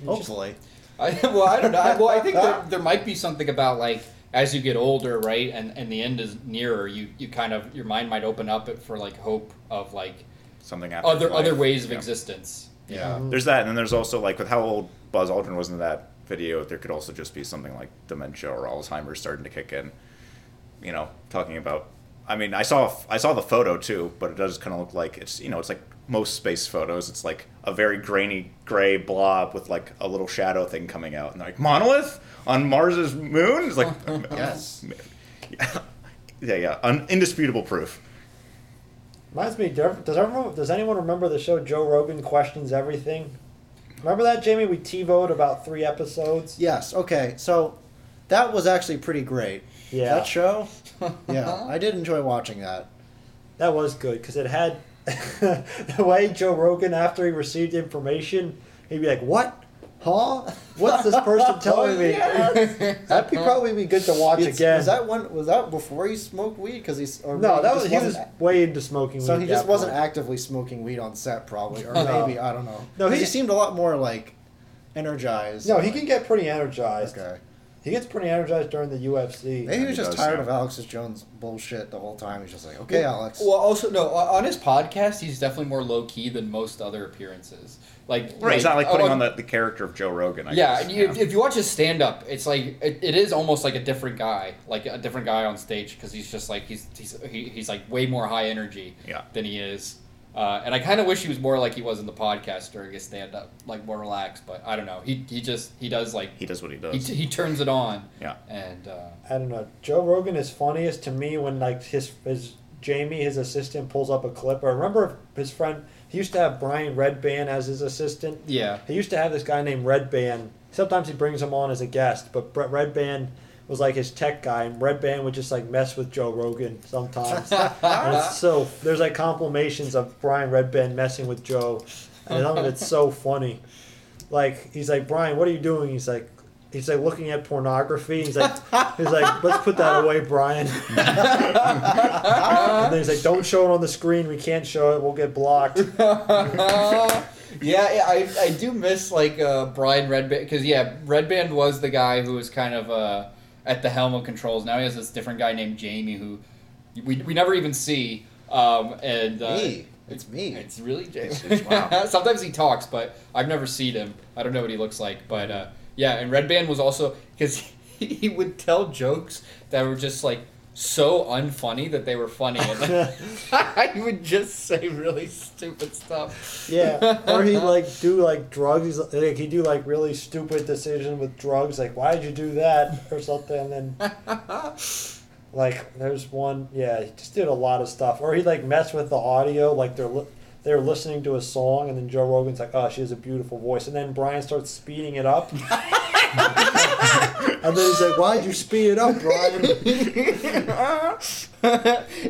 Hopefully. Just... I, well, I don't know. Well, I think there, there might be something about, like, as you get older, right, and, and the end is nearer, you, you kind of, your mind might open up for, like, hope of, like, something after other life. Other ways of yeah. existence. Yeah. Mm-hmm. There's that, and then there's also, like, with how old Buzz Aldrin was in that video, there could also just be something like dementia or Alzheimer's starting to kick in, you know, talking about, I mean, I saw I saw the photo, too, but it does kind of look like, it's, you know, it's like most space photos, it's like a very grainy gray blob with, like, a little shadow thing coming out, and they're like, monolith? On Mars's moon? It's like... yes. Yeah, yeah. yeah. Un- indisputable proof. Reminds me, does, everyone, does anyone remember the show Joe Rogan Questions Everything? Remember that, Jamie? We TiVo'd about three episodes. Yes, okay. So, that was actually pretty great. Yeah. That show? Yeah. I did enjoy watching that. That was good, because it had... the way Joe Rogan, after he received information, he'd be like, what? Huh? What's this person telling me? Yes. That'd be probably be good to watch it's, again. Was that one? Was that before he smoked weed? Because he's or no, that he was he was way into smoking. So weed. So he just wasn't point. actively smoking weed on set, probably, or no. maybe I don't know. No, he, he seemed a lot more like energized. No, he like, can get pretty energized. Okay, he gets pretty energized during the U F C. Maybe yeah, he was he just does, tired yeah. of Alex Jones' bullshit the whole time. He's just like, okay, well, Alex. Well, also no, on his podcast, he's definitely more low key than most other appearances. Like, right, like, it's not like putting oh, on the, the character of Joe Rogan, I yeah, guess. You, yeah, if you watch his stand-up, it's like, it, it is almost like a different guy, like a different guy on stage, because he's just like, he's he's he, he's like way more high energy yeah. than he is Uh, and I kind of wish he was more like he was in the podcast during his stand-up, like more relaxed. But I don't know. He he just he does like he does what he does. He, he turns it on. Yeah. And uh, I don't know. Joe Rogan is funniest to me when like his his Jamie, his assistant, pulls up a clip. I remember his friend. He used to have Brian Redban as his assistant. Yeah. He used to have this guy named Redban. Sometimes he brings him on as a guest, but Redban was like his tech guy, and Redban would just like mess with Joe Rogan sometimes. And it's so there's like compilations of Brian Redban messing with Joe, and some of it's so funny. Like he's like, Brian, what are you doing? He's like, he's like looking at pornography. He's like, he's like, let's put that away, Brian. And then he's like, don't show it on the screen. We can't show it. We'll get blocked. Yeah, I I do miss like uh, Brian Redban, because yeah, Redban was the guy who was kind of uh, at the helm of controls. Now he has this different guy named Jamie who we we never even see. Um, and uh, me, it's me, it's really Jamie. Wow. Sometimes he talks, but I've never seen him. I don't know what he looks like, but uh, yeah. And Redban was also because he, he would tell jokes that were just like so unfunny that they were funny, and I would just say really stupid stuff. Yeah, or he like do like drugs. He's like he do like really stupid decision with drugs, like why did you do that or something. And then like there's one, yeah, he just did a lot of stuff. Or he like mess with the audio, like they're li- they're listening to a song, and then Joe Rogan's like, oh, she has a beautiful voice, and then Brian starts speeding it up. And then he's like, why'd you speed it up, Brian?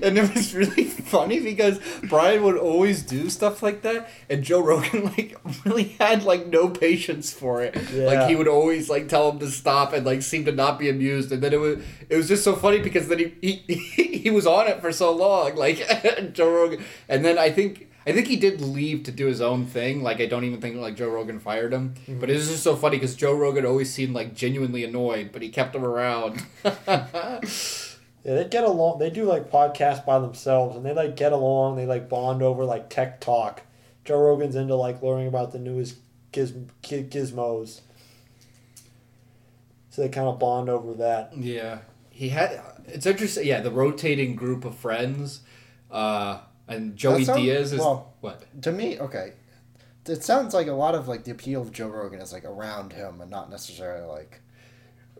And it was really funny because Brian would always do stuff like that, and Joe Rogan like really had like no patience for it. Yeah. Like he would always like tell him to stop and like seem to not be amused. And then it was it was just so funny because then he he, he was on it for so long, like Joe Rogan. And then I think I think he did leave to do his own thing. Like, I don't even think, like, Joe Rogan fired him. Mm-hmm. But it was just so funny because Joe Rogan always seemed, like, genuinely annoyed, but he kept him around. Yeah, they get along. They do, like, podcasts by themselves, and they, like, get along. They, like, bond over, like, tech talk. Joe Rogan's into, like, learning about the newest giz- giz- gizmos. So they kind of bond over that. Yeah. He had... It's interesting. Yeah, the rotating group of friends. Uh... And Joey sounds, Diaz is well, what to me. Okay, it sounds like a lot of like the appeal of Joe Rogan is like around him and not necessarily like.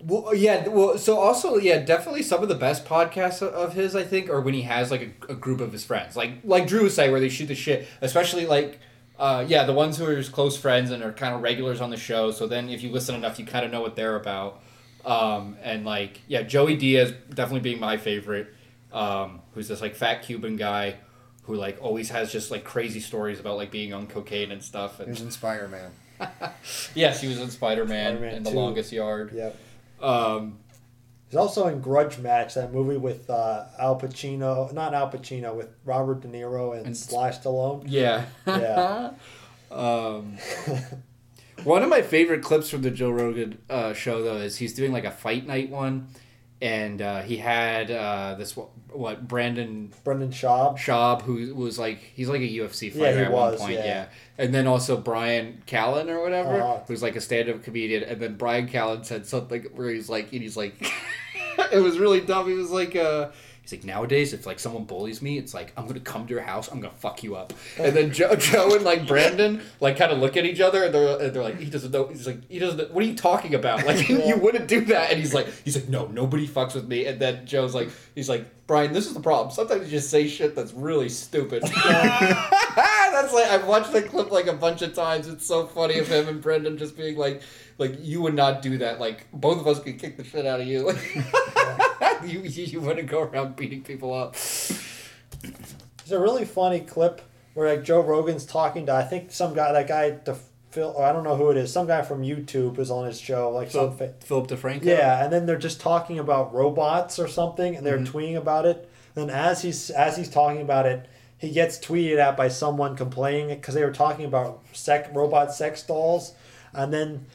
Well, yeah. Well, so also, yeah, definitely some of the best podcasts of his, I think, are when he has like a, a group of his friends, like like Drew was saying, where they shoot the shit, especially like. Uh, yeah, the ones who are his close friends and are kind of regulars on the show. So then, if you listen enough, you kind of know what they're about. Um, and like, yeah, Joey Diaz definitely being my favorite. Um, who's this like fat Cuban guy who like always has just like crazy stories about like being on cocaine and stuff. And he was in Spider-Man. Yes, he was in Spider-Man and The Longest Yard. Yep. Um, he's also in Grudge Match, that movie with uh, Al Pacino, not Al Pacino, with Robert De Niro and, and Sly Stallone. Yeah. Yeah. um, one of my favorite clips from the Joe Rogan uh, show though is he's doing like a fight night one. And uh, he had uh, this what Brendan Brendan Schaub Schaub who was like he's like a U F C fighter yeah, he at was, one point yeah. yeah and then also Brian Callen or whatever uh-huh. who's like a stand up comedian, and then Brian Callen said something where he's like and he's like it was really dumb. He was like uh, he's like nowadays if like someone bullies me it's like I'm gonna come to your house, I'm gonna fuck you up. And then Joe Joe and like Brendan like kind of look at each other and they're and they're like he doesn't know he's like he doesn't know, what are you talking about, like yeah. you wouldn't do that. And he's like he's like no, nobody fucks with me. And then Joe's like he's like Brian, this is the problem, sometimes you just say shit that's really stupid. That's like I've watched that clip like a bunch of times. It's so funny of him and Brendan just being like like you would not do that, like both of us could kick the shit out of you. You, you you wouldn't go around beating people up. There's a really funny clip where like Joe Rogan's talking to I think some guy that guy to Phil I don't know who it is some guy from YouTube is on his show like Phil, some fa- Philip DeFranco. Yeah, and then they're just talking about robots or something and they're mm-hmm. tweeting about it. And then as he's as he's talking about it, he gets tweeted at by someone complaining because they were talking about sex robot sex dolls, and then.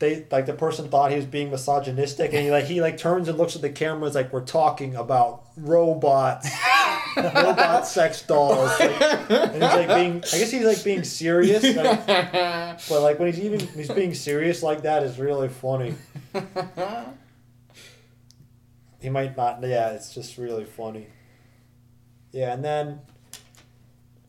They like the person thought he was being misogynistic, and he like he like turns and looks at the camera. It's like we're talking about robots, robot sex dolls. Like, and he's like being, I guess he's like being serious. Like, but like when he's even he's being serious like that is really funny. He might not. Yeah, it's just really funny. Yeah, and then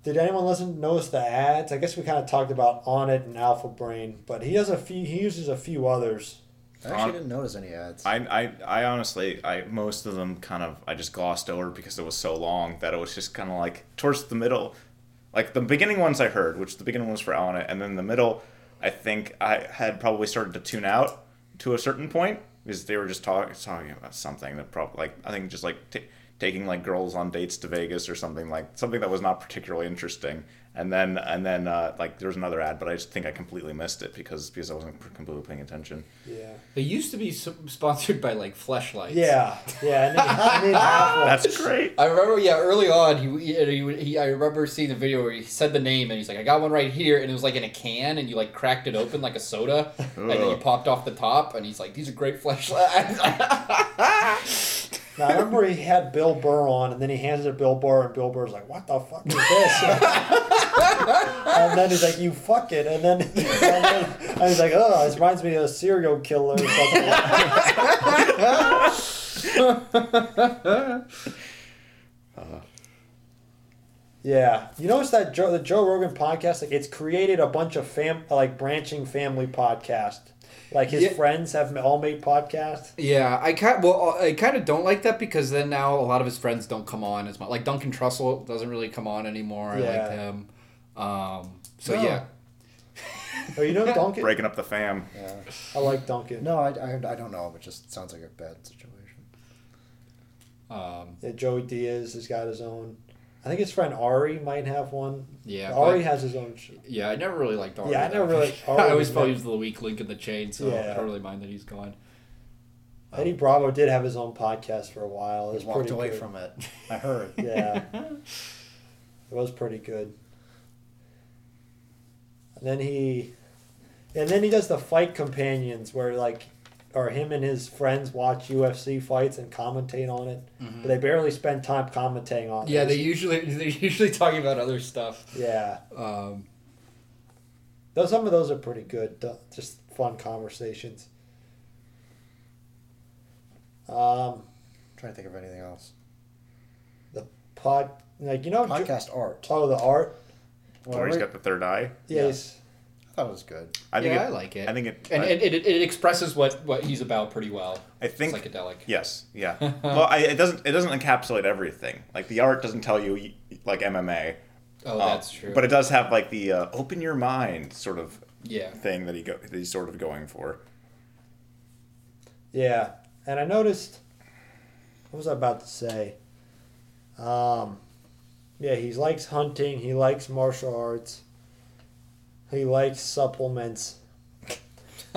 Did anyone listen notice the ads? I guess we kind of talked about Onnit and Alpha Brain, but he does a few. He uses a few others. I actually On, didn't notice any ads. I, I I honestly, I most of them kind of, I just glossed over because it was so long that it was just kind of like towards the middle. Like the beginning ones I heard, which the beginning was for Onnit, and then the middle, I think I had probably started to tune out to a certain point because they were just talk, talking about something that probably, like, I think just like t- taking like girls on dates to Vegas or something, like something that was not particularly interesting. And then, and then uh, like, there was another ad, but I just think I completely missed it because because I wasn't completely paying attention. Yeah. They used to be sponsored by, like, Fleshlights. Yeah. Yeah. I mean, I mean, that's great. I remember, yeah, early on, he, he, he, I remember seeing the video where he said the name, and he's like, I got one right here, and it was, like, in a can, and you, like, cracked it open like a soda, and then you popped off the top, and he's like, these are great Fleshlights. Now, I remember he had Bill Burr on, and then he handed it to Bill Burr, and Bill Burr's like, what the fuck is this? And then he's like, you fuck it. And then, and then and he's like, oh, this reminds me of a serial killer or something. uh-huh. Yeah. You notice that Joe, the Joe Rogan podcast, like, it's created a bunch of fam, like branching family podcasts. Like, his yeah. friends have all made podcasts. Yeah, I kind well, I kind of don't like that because then now a lot of his friends don't come on as much. Like Duncan Trussell doesn't really come on anymore. Yeah. I like him. Um, so no. yeah. Oh, you know Duncan? Breaking up the fam. Yeah, I like Duncan. No, I, I, I don't know. It just sounds like a bad situation. Um, yeah, Joey Diaz has got his own. I think his friend Ari might have one. Yeah, Ari has his own show. Yeah, I never really liked Ari. Yeah, I never though. really. Ari I always felt he was the weak link in the chain, so yeah. I don't really mind that he's gone. Eddie Bravo did have his own podcast for a while. It was he walked away good. from it. I heard. Yeah, it was pretty good. And then he, and then he does the fight companions where like. Or him and his friends watch U F C fights and commentate on it, mm-hmm. but they barely spend time commentating on it. Yeah, those. they usually they're usually talking about other stuff. Yeah. Um, though some of those are pretty good, just fun conversations. Um, I'm trying to think of anything else. The pod, like you know, podcast ju- art. Oh, the art. Well, he's got the third eye. Yes. Yeah. That was good. I think yeah, it, I like it. I think it, and I, it, it it expresses what, what he's about pretty well. I think psychedelic. Yes, yeah. Well, I, it doesn't it doesn't encapsulate everything. Like the art doesn't tell you like M M A. Oh, um, that's true. But it does have like the uh, open your mind sort of yeah. thing that he go that he's sort of going for. Yeah, and I noticed. What was I about to say? Um, yeah, he likes hunting. He likes martial arts. He likes supplements.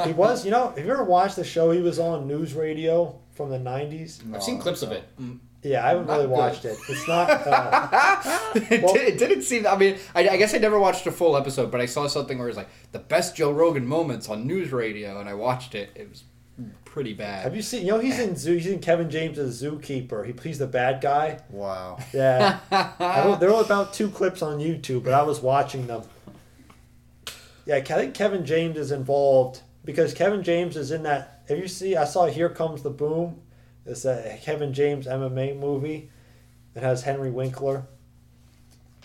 He was, you know, have you ever watched the show he was on, News Radio, from the nineties? No, I've seen clips so. of it. Mm. Yeah, I haven't not really good. watched it. It's not... Uh, it, well, did, it didn't seem... I mean, I, I guess I never watched a full episode, but I saw something where it was like, the best Joe Rogan moments on News Radio, and I watched it. It was pretty bad. Have you seen... You know, he's in zoo, he's in Kevin James' Zookeeper. He plays the bad guy. Wow. Yeah. I, there were about two clips on YouTube, but I was watching them. Yeah, I think Kevin James is involved because Kevin James is in that. Have you seen? I saw Here Comes the Boom. It's a Kevin James M M A movie that has Henry Winkler,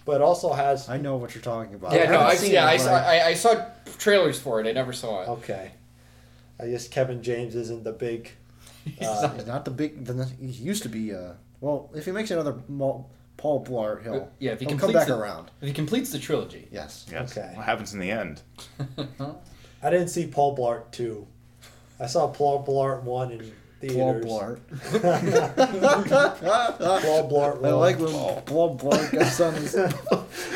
but also has. I know what you're talking about. Yeah, I no, I've seen. Yeah, I saw. I, I saw trailers for it. I never saw it. Okay, I guess Kevin James isn't the big. Uh, he's, not, he's not the big. The, he used to be. Uh, well, if he makes another Paul Blart, he'll yeah. If he he'll come back the, around. If he completes the trilogy. Yes. Yes. Okay. What happens in the end? I didn't see Paul Blart two. I saw Paul Blart one in theaters. Paul Blart. Paul Blart one. I like when Paul, Paul Blart gets on his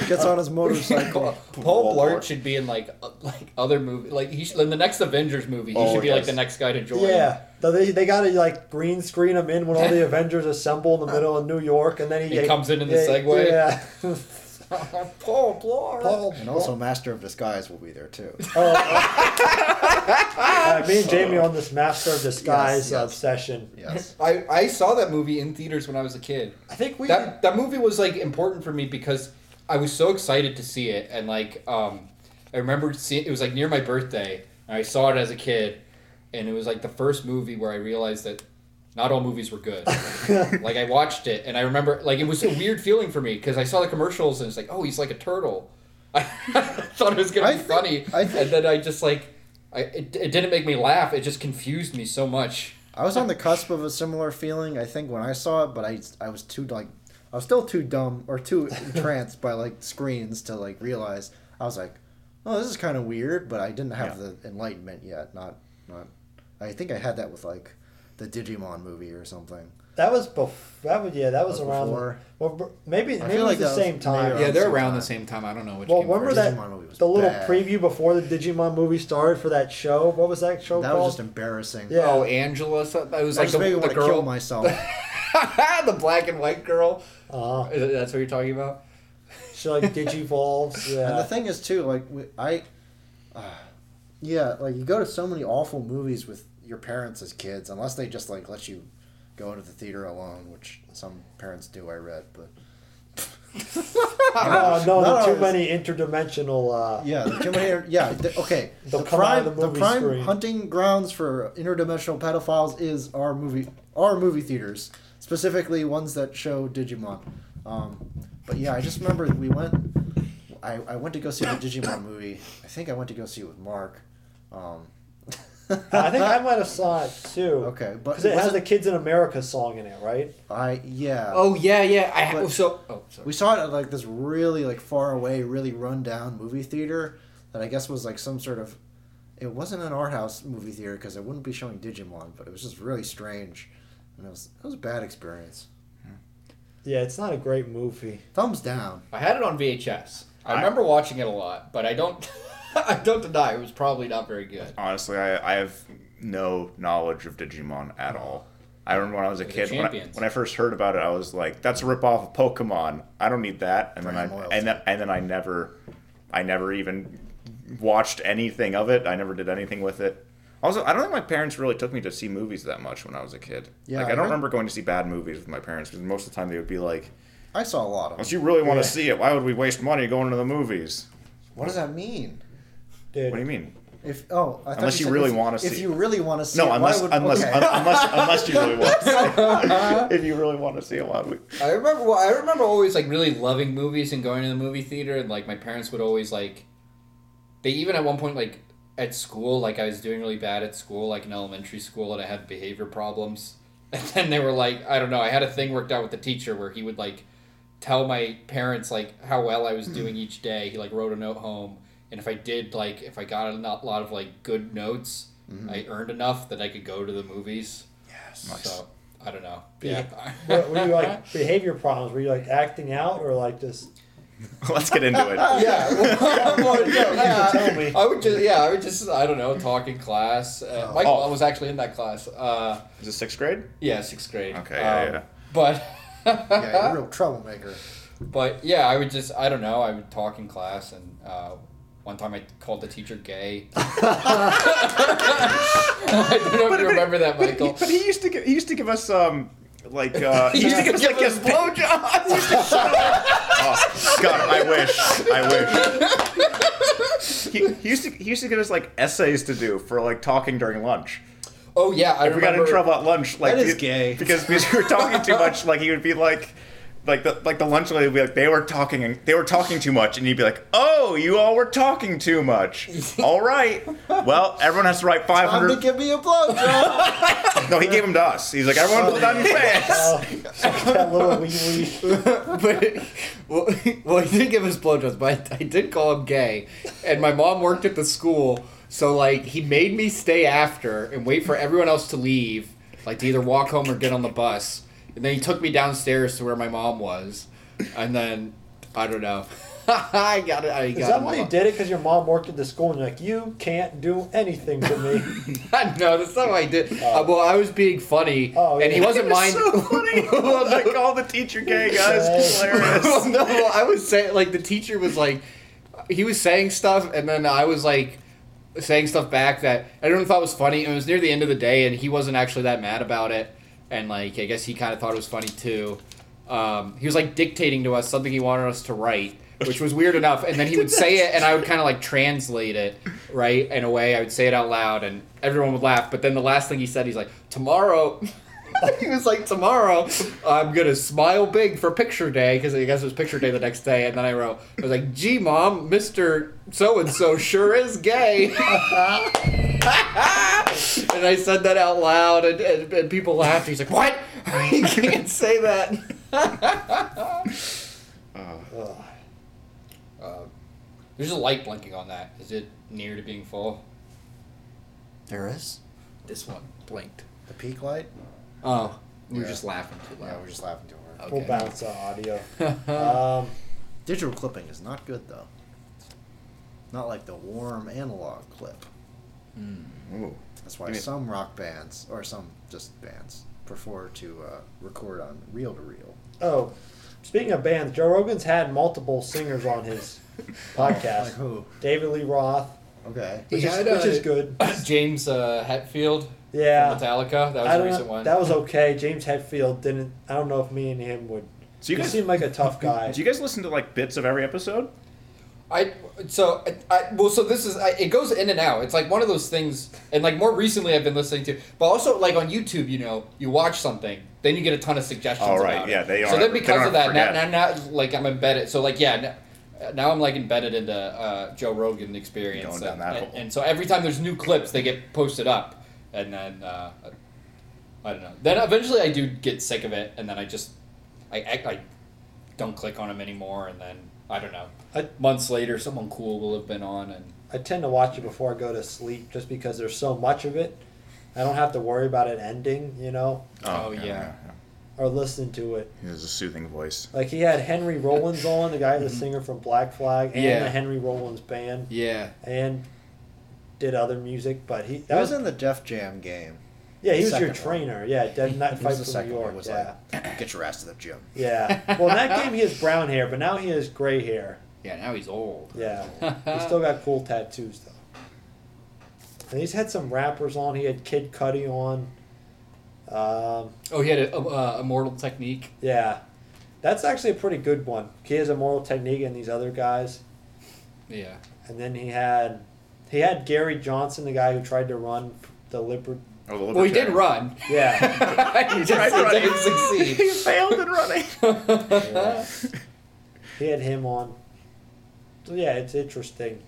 gets on his motorcycle. Paul, Paul Blart, Blart should be in like like other movies. Like he should, in the next Avengers movie, he oh, should be yes. like the next guy to join. Yeah. So they they gotta like green screen him in when all the Avengers assemble in the middle of New York, and then he, he they, comes in in the Segway. Yeah. Paul Blart. Paul and also Master of Disguise will be there too. Oh, uh, uh, me and Jamie on this Master of Disguise yes, yes. obsession. Yes, I, I saw that movie in theaters when I was a kid. I think we that that movie was like important for me because I was so excited to see it, and like um, I remember seeing it was like near my birthday, and I saw it as a kid, and it was like the first movie where I realized that Not all movies were good. Like, I watched it, and I remember, like, it was a weird feeling for me, because I saw the commercials, and it's like, oh, he's like a turtle. I thought it was going to be think, funny, think, and then I just, like, I it, it didn't make me laugh. It just confused me so much. I was on the cusp of a similar feeling, I think, when I saw it, but I, I was too, like, I was still too dumb, or too entranced by, like, screens to, like, realize. I was like, oh, this is kind of weird, but I didn't have yeah. the enlightenment yet. Not, not, I think I had that with, like, the Digimon movie or something. That was before. That was, yeah, that was, was around. Before. Well, maybe maybe like the same time. Yeah, they're around time. the same time. I don't know which. Well, remember that the little bad. preview before the Digimon movie started for that show? What was that show that called? That was just embarrassing. Yeah. Oh, Angela. So, it was I like just the, made the, the girl kill myself. The black and white girl. Uh, That's what you're talking about. She like digivolves. Yeah. And the thing is too, like I, uh, yeah, like you go to so many awful movies with your parents as kids, unless they just like let you go to the theater alone, which some parents do, I read, but uh, no, no, too many interdimensional. Uh... Yeah, too many. Yeah, the, okay. The prime, the, the prime screen. hunting grounds for interdimensional pedophiles is our movie, our movie theaters, specifically ones that show Digimon. Um, but yeah, I just remember we went. I, I went to go see the Digimon movie. I think I went to go see it with Mark. Um, I think I might have saw it too. Okay, but because it has it, the "Kids in America" song in it, right? I yeah. Oh yeah, yeah. I but so oh, sorry. We saw it at like this really like far away, really run down movie theater that I guess was like some sort of. It wasn't an art house movie theater because it wouldn't be showing Digimon, but it was just really strange, and it was it was a bad experience. Yeah, it's not a great movie. Thumbs down. I had it on V H S. I, I remember watching it a lot, but I don't. I don't deny it was probably not very good. Honestly, I, I have no knowledge of Digimon at all. I remember when I was a kid, when I, when I first heard about it, I was like, "That's a ripoff of Pokemon. I don't need that." And then I and then, and then I never, I never even watched anything of it. I never did anything with it. Also, I don't think my parents really took me to see movies that much when I was a kid. Yeah, like I, I don't remember going to see bad movies with my parents because most of the time they would be like, "I saw a lot of them." Unless you really want to see it, why would we waste money going to the movies? What does that mean? Dude. What do you mean? If oh, I unless you, you really want to see, if you really want to see, no, unless would, unless okay. un, unless unless you really want to see, uh, if you really want to see, why would? I remember. Well, I remember always like really loving movies and going to the movie theater, and like my parents would always like. They even at one point like at school, like I was doing really bad at school, like in elementary school, and I had behavior problems, and then they were like, I don't know, I had a thing worked out with the teacher where he would like tell my parents like how well I was doing each day. He like wrote a note home. And if I did, like, if I got a lot of, like, good notes, mm-hmm. I earned enough that I could go to the movies. Yes. Nice. So, I don't know. Yeah. Were, were you, like, behavior problems? Were you, like, acting out or, like, just... Let's get into it. Yeah. Well, well, yeah, yeah. Tell me. I would just, yeah, I would just, I don't know, talk in class. Uh, Michael oh. was actually in that class. Uh, Is it sixth grade? Yeah, sixth grade. Okay, um, yeah, yeah. But... yeah, you're a real troublemaker. But, yeah, I would just, I don't know, I would talk in class and... Uh, One time I called the teacher gay. I don't know but, if you but, remember that, Michael. But he, but he used to give, he used to give us um like uh, he used to give us like his blowjobs. Oh God, I wish, I wish. He, he used to he used to give us like essays to do for like talking during lunch. Oh yeah, I if remember. We got in trouble at lunch. Like that is we, gay because we were talking too much. Like he would be like. Like the like the lunch lady would be like, they were talking and they were talking too much, and you'd be like, oh, you all were talking too much. All right, well, everyone has to write five hundred. Time to give me a blowjob. No, he gave them to us. He's like, everyone put down your pants. That little wee wee. But well, well, he didn't give us blowjobs, but I, I did call him gay, and my mom worked at the school, so like he made me stay after and wait for everyone else to leave, like to either walk home or get on the bus. And then he took me downstairs to where my mom was. And then, I don't know. I got it. I got Is that why you did it? Because your mom worked at the school and you're like, you can't do anything to me. No, that's not why I did. Uh, uh, well, I was being funny. Oh, yeah. And he wasn't mind. So funny. I like, all the teacher gay guys. It's hilarious. Well, no, well, I was saying, like, the teacher was like, he was saying stuff. And then I was like, saying stuff back that everyone thought was funny. And it was near the end of the day. And he wasn't actually that mad about it. And, like, I guess he kind of thought it was funny, too. Um, he was, like, dictating to us something he wanted us to write, which was weird enough. And then he would say it, and I would kind of, like, translate it, right, in a way. I would say it out loud, and everyone would laugh. But then the last thing he said, he's like, tomorrow... He was like, tomorrow, I'm going to smile big for picture day, because I guess it was picture day the next day, and then I wrote, I was like, gee, Mom, Mister So-and-so sure is gay. And I said that out loud, and, and, and people laughed. He's like, what? You can't say that. uh, uh, there's a light blinking on that. Is it near to being full? There is. This one blinked. The peak light? Oh, we yeah. were just laughing too loud. Yeah, we were just laughing too hard. Okay. We'll bounce our audio. um, digital clipping is not good, though. Not like the warm analog clip. Mm. Ooh. That's why I mean, some rock bands, or some just bands, prefer to uh, record on reel-to-reel. Oh, speaking of bands, Joe Rogan's had multiple singers on his podcast. Like who? David Lee Roth. Okay. Which, is, had, uh, which is good. James uh, Hetfield. Yeah. Metallica. That was a recent know, one. That was okay. James Hetfield didn't. I don't know if me and him would. So you guys seem like a tough guy. Do you guys listen to like bits of every episode? I so I, I well so this is I, it goes in and out. It's like one of those things. And like more recently, I've been listening to, but also like on YouTube, you know, you watch something, then you get a ton of suggestions. All right. About yeah, it. They are. So then because of that, now, now now like I'm embedded. So like yeah. Now, Now I'm like embedded into uh, Joe Rogan experience, going down that and, hole. And so every time there's new clips, they get posted up, and then uh, I don't know. Then eventually I do get sick of it, and then I just I I don't click on them anymore, and then I don't know. I, months later, someone cool will have been on, and I tend to watch it before I go to sleep, just because there's so much of it. I don't have to worry about it ending, you know. Oh, oh yeah. yeah. Or listen to it. He has a soothing voice. Like he had Henry Rollins on, the guy, the singer from Black Flag, and yeah. the Henry Rollins band. Yeah. And did other music, but he that he was, was in the Def Jam game. Yeah, he was your trainer. One. Yeah, Dead Night Fight for New York. Was yeah. Like, get your ass to the gym. Yeah. Well, in that game he has brown hair, but now he has gray hair. Yeah, now he's old. Yeah. He's still got cool tattoos though. And he's had some rappers on. He had Kid Cudi on. Um, oh, he had a, a, a Immortal Technique. Yeah. That's actually a pretty good one. He has Immortal Technique and these other guys. Yeah. And then he had he had Gary Johnson, the guy who tried to run the Liber... Oh, the Libertarian. Well, he did run. Yeah. he tried to run. Didn't succeed. He failed in running. yeah. He had him on. So, yeah, it's interesting.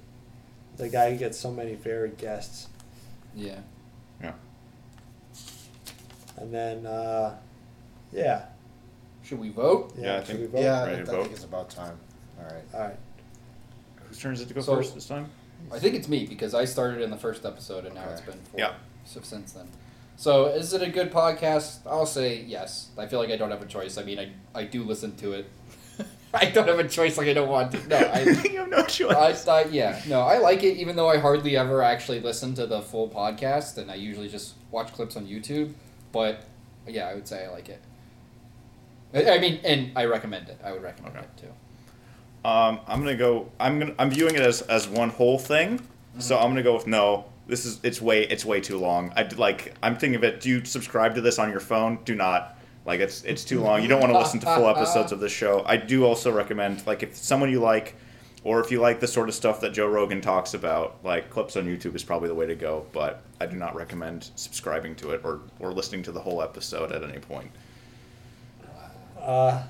The guy who gets so many varied guests. Yeah. And then, uh, yeah. Should we vote? Yeah, yeah I think, we vote? Yeah, I think it's about time. All right. All right. Whose turn is it to go so, first this time? I think it's me because I started in the first episode and okay. now it's been four yeah. so since then. So is it a good podcast? I'll say yes. I feel like I don't have a choice. I mean, I, I do listen to it. I don't have a choice like I don't want to. No, I you have no choice. I, I, yeah, no, I like it even though I hardly ever actually listen to the full podcast and I usually just watch clips on YouTube. But, yeah, I would say I like it. I, I mean, and I recommend it. I would recommend okay. it, too. Um, I'm going to go... I'm gonna, I'm viewing it as, as one whole thing. Mm-hmm. So I'm going to go with no. This is... It's way It's way too long. I like... I'm thinking of it... Do you subscribe to this on your phone? Do not. Like, it's it's too long. You don't want to listen to full episodes of this show. I do also recommend, like, if someone you like... Or if you like the sort of stuff that Joe Rogan talks about, like clips on YouTube is probably the way to go, but I do not recommend subscribing to it or, or listening to the whole episode at any point. Uh,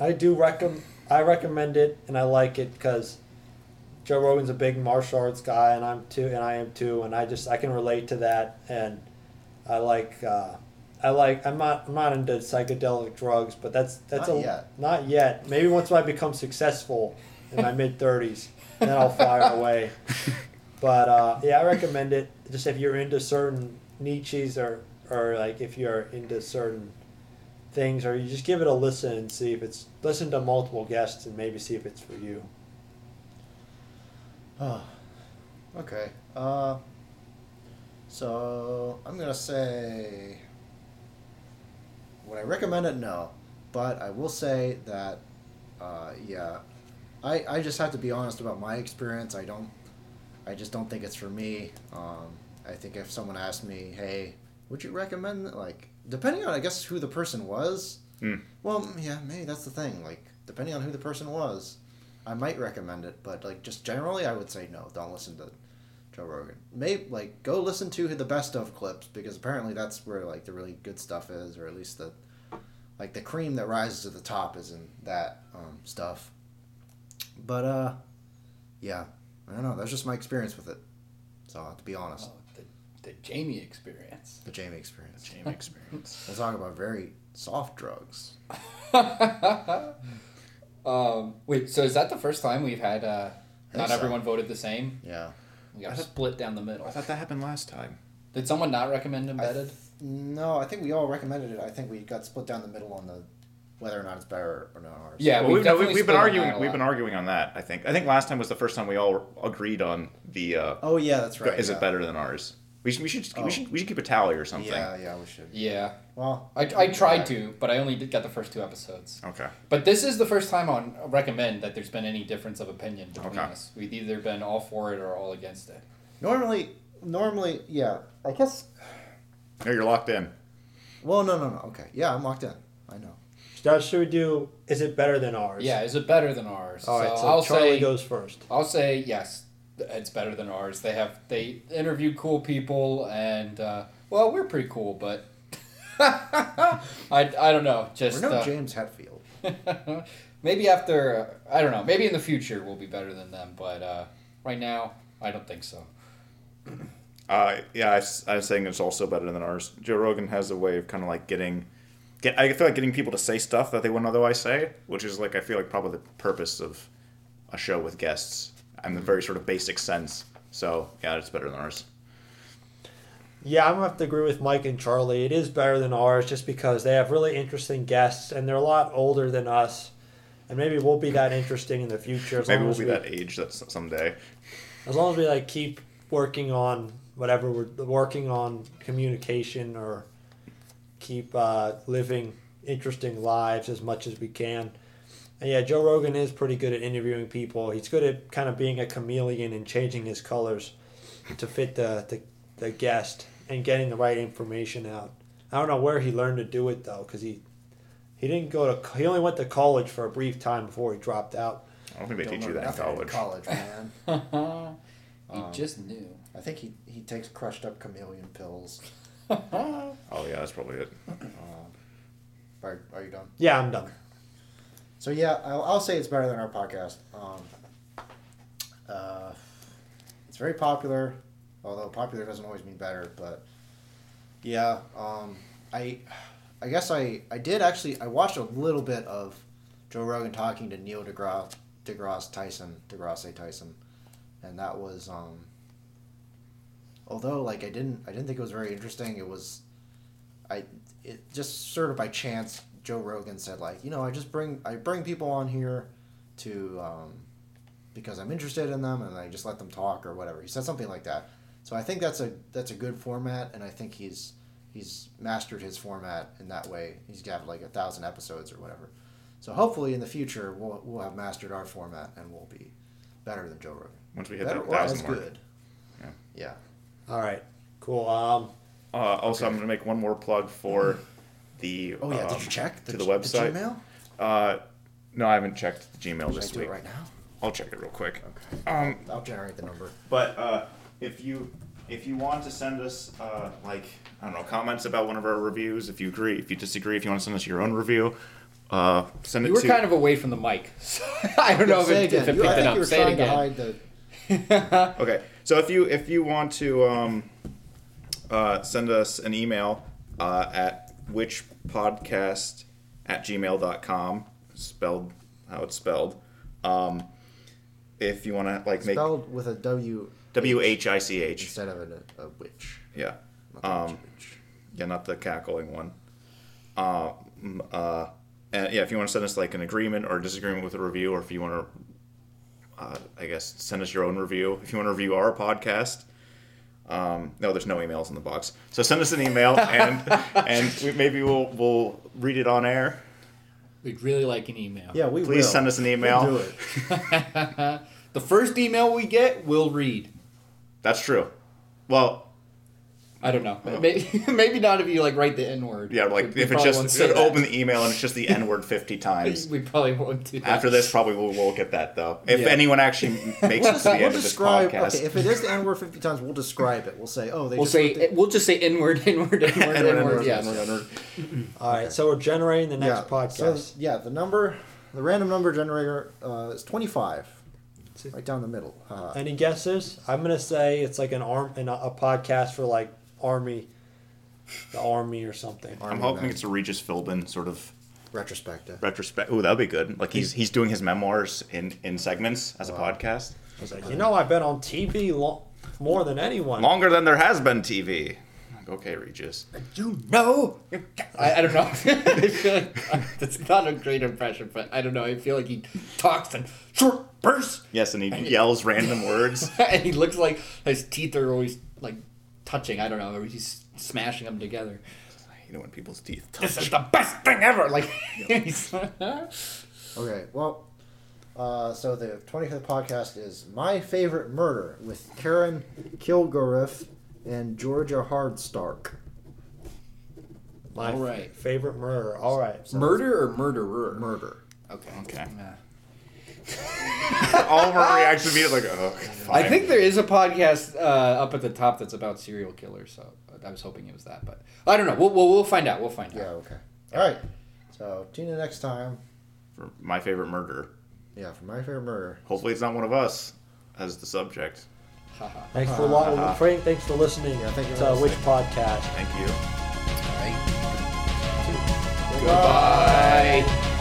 I do recommend I recommend it and I like it because Joe Rogan's a big martial arts guy and I'm too and I am too and I just I can relate to that and I like uh, I like I'm not I'm not into psychedelic drugs, but that's that's not a yet. Not yet. Maybe once I become successful in my mid-thirties, and then I'll fire away. But, uh, yeah, I recommend it. Just if you're into certain niches or, or, like, if you're into certain things, or you just give it a listen and see if it's... Listen to multiple guests and maybe see if it's for you. Oh, okay. Uh, so, I'm going to say... Would I recommend it? No. But I will say that, uh, yeah... I, I just have to be honest about my experience. I don't, I just don't think it's for me. Um, I think if someone asked me, hey, would you recommend, that? Like, depending on, I guess, who the person was, mm. well, yeah, maybe that's the thing. Like, depending on who the person was, I might recommend it, but, like, just generally, I would say no, don't listen to Joe Rogan. Maybe, like, go listen to the best of clips, because apparently that's where, like, the really good stuff is, or at least the, like, the cream that rises to the top is in that um, stuff. But, uh, yeah, I don't know. That's just my experience with it. So I'll have to be honest. Oh, the, the Jamie experience. The Jamie experience. The Jamie experience. We're talking about very soft drugs. um, wait, so is that the first time we've had, uh, not so. Everyone voted the same? Yeah. We got split down the middle. I thought that happened last time. Did someone not recommend Embedded? I th- no, I think we all recommended it. I think we got split down the middle on the whether or not it's better or not ours. Yeah, well, we've, no, we've, we've been arguing. We've been arguing on that. I think. I think last time was the first time we all agreed on the. Uh, oh yeah, that's right. Is yeah. it better than ours? We should. We should. Oh. We should. We should keep a tally or something. Yeah, yeah, we should. Yeah. Well, I I tried to, but I only did, got the first two episodes. Okay. But this is the first time on Recommend that there's been any difference of opinion between okay. us. We've either been all for it or all against it. Normally, normally, yeah. I guess. No, you're locked in. Well, no, no, no. Okay. Yeah, I'm locked in. I know. Now, should we do, is it better than ours? Yeah, is it better than ours? All right, so, so I'll Charlie say, goes first. I'll say, yes, it's better than ours. They have, they interviewed cool people, and, uh, well, we're pretty cool, but I, I don't know. Just, we're no uh, James Hetfield. Maybe after, uh, I don't know, maybe in the future we'll be better than them, but uh, right now, I don't think so. Uh, yeah, I, I'm saying it's also better than ours. Joe Rogan has a way of kind of like getting, get, I feel like getting people to say stuff that they wouldn't otherwise say, which is like, I feel like probably the purpose of a show with guests in the very sort of basic sense. So yeah, it's better than ours. Yeah, I'm going to have to agree with Mike and Charlie. It is better than ours just because they have really interesting guests and they're a lot older than us. And maybe we'll be that interesting in the future. As maybe long we'll as be we, that age that's someday. As long as we like keep working on whatever we're working on, communication, or keep uh, living interesting lives as much as we can. And yeah, Joe Rogan is pretty good at interviewing people. He's good at kind of being a chameleon and changing his colors to fit the, the, the guest and getting the right information out. I don't know where he learned to do it though, because he he didn't go to he only went to college for a brief time before he dropped out. I don't think they teach you that in college. College, man. He um, just knew. I think he, he takes crushed up chameleon pills. Oh yeah, that's probably it. Um, are, are you done? Yeah, I'm done. So yeah, I'll, I'll say it's better than our podcast. Um, uh, it's very popular, although popular doesn't always mean better. But yeah, um, I I guess I, I did actually I watched a little bit of Joe Rogan talking to Neil deGrasse deGrasse Tyson deGrasse Tyson, and that was. Um, Although, like, I didn't, I didn't think it was very interesting. It was, I, it just sort of by chance, Joe Rogan said, like, you know, I just bring, I bring people on here to, um, because I'm interested in them, and I just let them talk or whatever. He said something like that. So I think that's a, that's a good format, and I think he's, he's mastered his format in that way. He's got like a thousand episodes or whatever. So hopefully in the future we'll, we'll have mastered our format and we'll be better than Joe Rogan. Once we hit that thousand mark. Good. Yeah. Yeah. All right, cool. Um, uh, also, okay. I'm going to make one more plug for the. Oh yeah, um, did you check the, to the website? The Gmail? Uh, no, I haven't checked the Gmail this week. Should I do it right now? I'll check it real quick. Okay. Um, I'll generate the number. But uh, if you if you want to send us uh, like I don't know comments about one of our reviews, if you agree, if you disagree, if you want to send us your own review, uh, send it. You were to... kind of away from the mic, so I don't know if it, if it picked you, it up. You were say it again. To hide the... Okay. So if you if you want to um, uh, send us an email uh, at whichpodcast at gmail dot com, spelled how it's spelled. Um, if you want to like make spelled with a W W H I C H instead of a, a witch. Yeah. Um, witch. Yeah, not the cackling one. Uh, uh, and yeah, if you want to send us like an agreement or disagreement with a review, or if you want to. Uh, I guess send us your own review if you want to review our podcast. Um, no, there's no emails in the box, so send us an email and and we, maybe we'll we'll read it on air. We'd really like an email. Yeah, we please will. Send us an email. We'll do it. The first email we get, we'll read. That's true. Well, I don't know. Oh. Maybe, maybe not if you like write the N word. Yeah, like we, if we it's just so open the email and it's just the N word fifty times. We probably won't do that. After this, probably we'll, we'll get that though. If yeah. anyone actually makes it to the end we'll of describe, this podcast, okay, if it is the N word fifty times, we'll describe it. We'll say, oh, they. We'll just say the... we'll just say N word, N word, N word, N word. Yeah. All right, so we're generating the next yeah, podcast. So, yeah, the number, the random number generator uh, is twenty-five. Right down the middle. Uh, Any guesses? I'm gonna say it's like an arm, an, a podcast for like army, the army or something. Army I'm hoping men. It's a Regis Philbin sort of retrospective. Retrospect. Oh, that'd be good. Like he's he's doing his memoirs in, in segments as wow. a podcast. I was like, you know, I've been on T V lo- more than anyone. Longer than there has been T V. Like, okay, Regis. You know, I, I don't know. I feel like uh, that's not a great impression, but I don't know. I feel like he talks and short. Burst. Yes, and he and yells he, random words. And he looks like his teeth are always like touching. I don't know. Or he's smashing them together. You know when people's teeth touch. This is the best thing ever. Like. Yep. Okay. Well. Uh, so the twenty-fifth podcast is My Favorite Murder with Karen Kilgariff and Georgia Hardstark. My All right. Fa- favorite murder. All right. So murder or murderer? Murder. Okay. Okay. Yeah. All of our reactions immediately like, oh, fine. I think there is a podcast uh, up at the top that's about serial killers, so I was hoping it was that, but I don't know. We'll we'll, we'll find out. We'll find yeah, out. Yeah. Okay. All right. So tune in next time for My Favorite Murder. Yeah, for My Favorite Murder. Hopefully, it's not one of us as the subject. Thanks for uh, Frank. Thanks for listening. I think it's uh, Witch Podcast. Thank you. All right. Goodbye. Goodbye.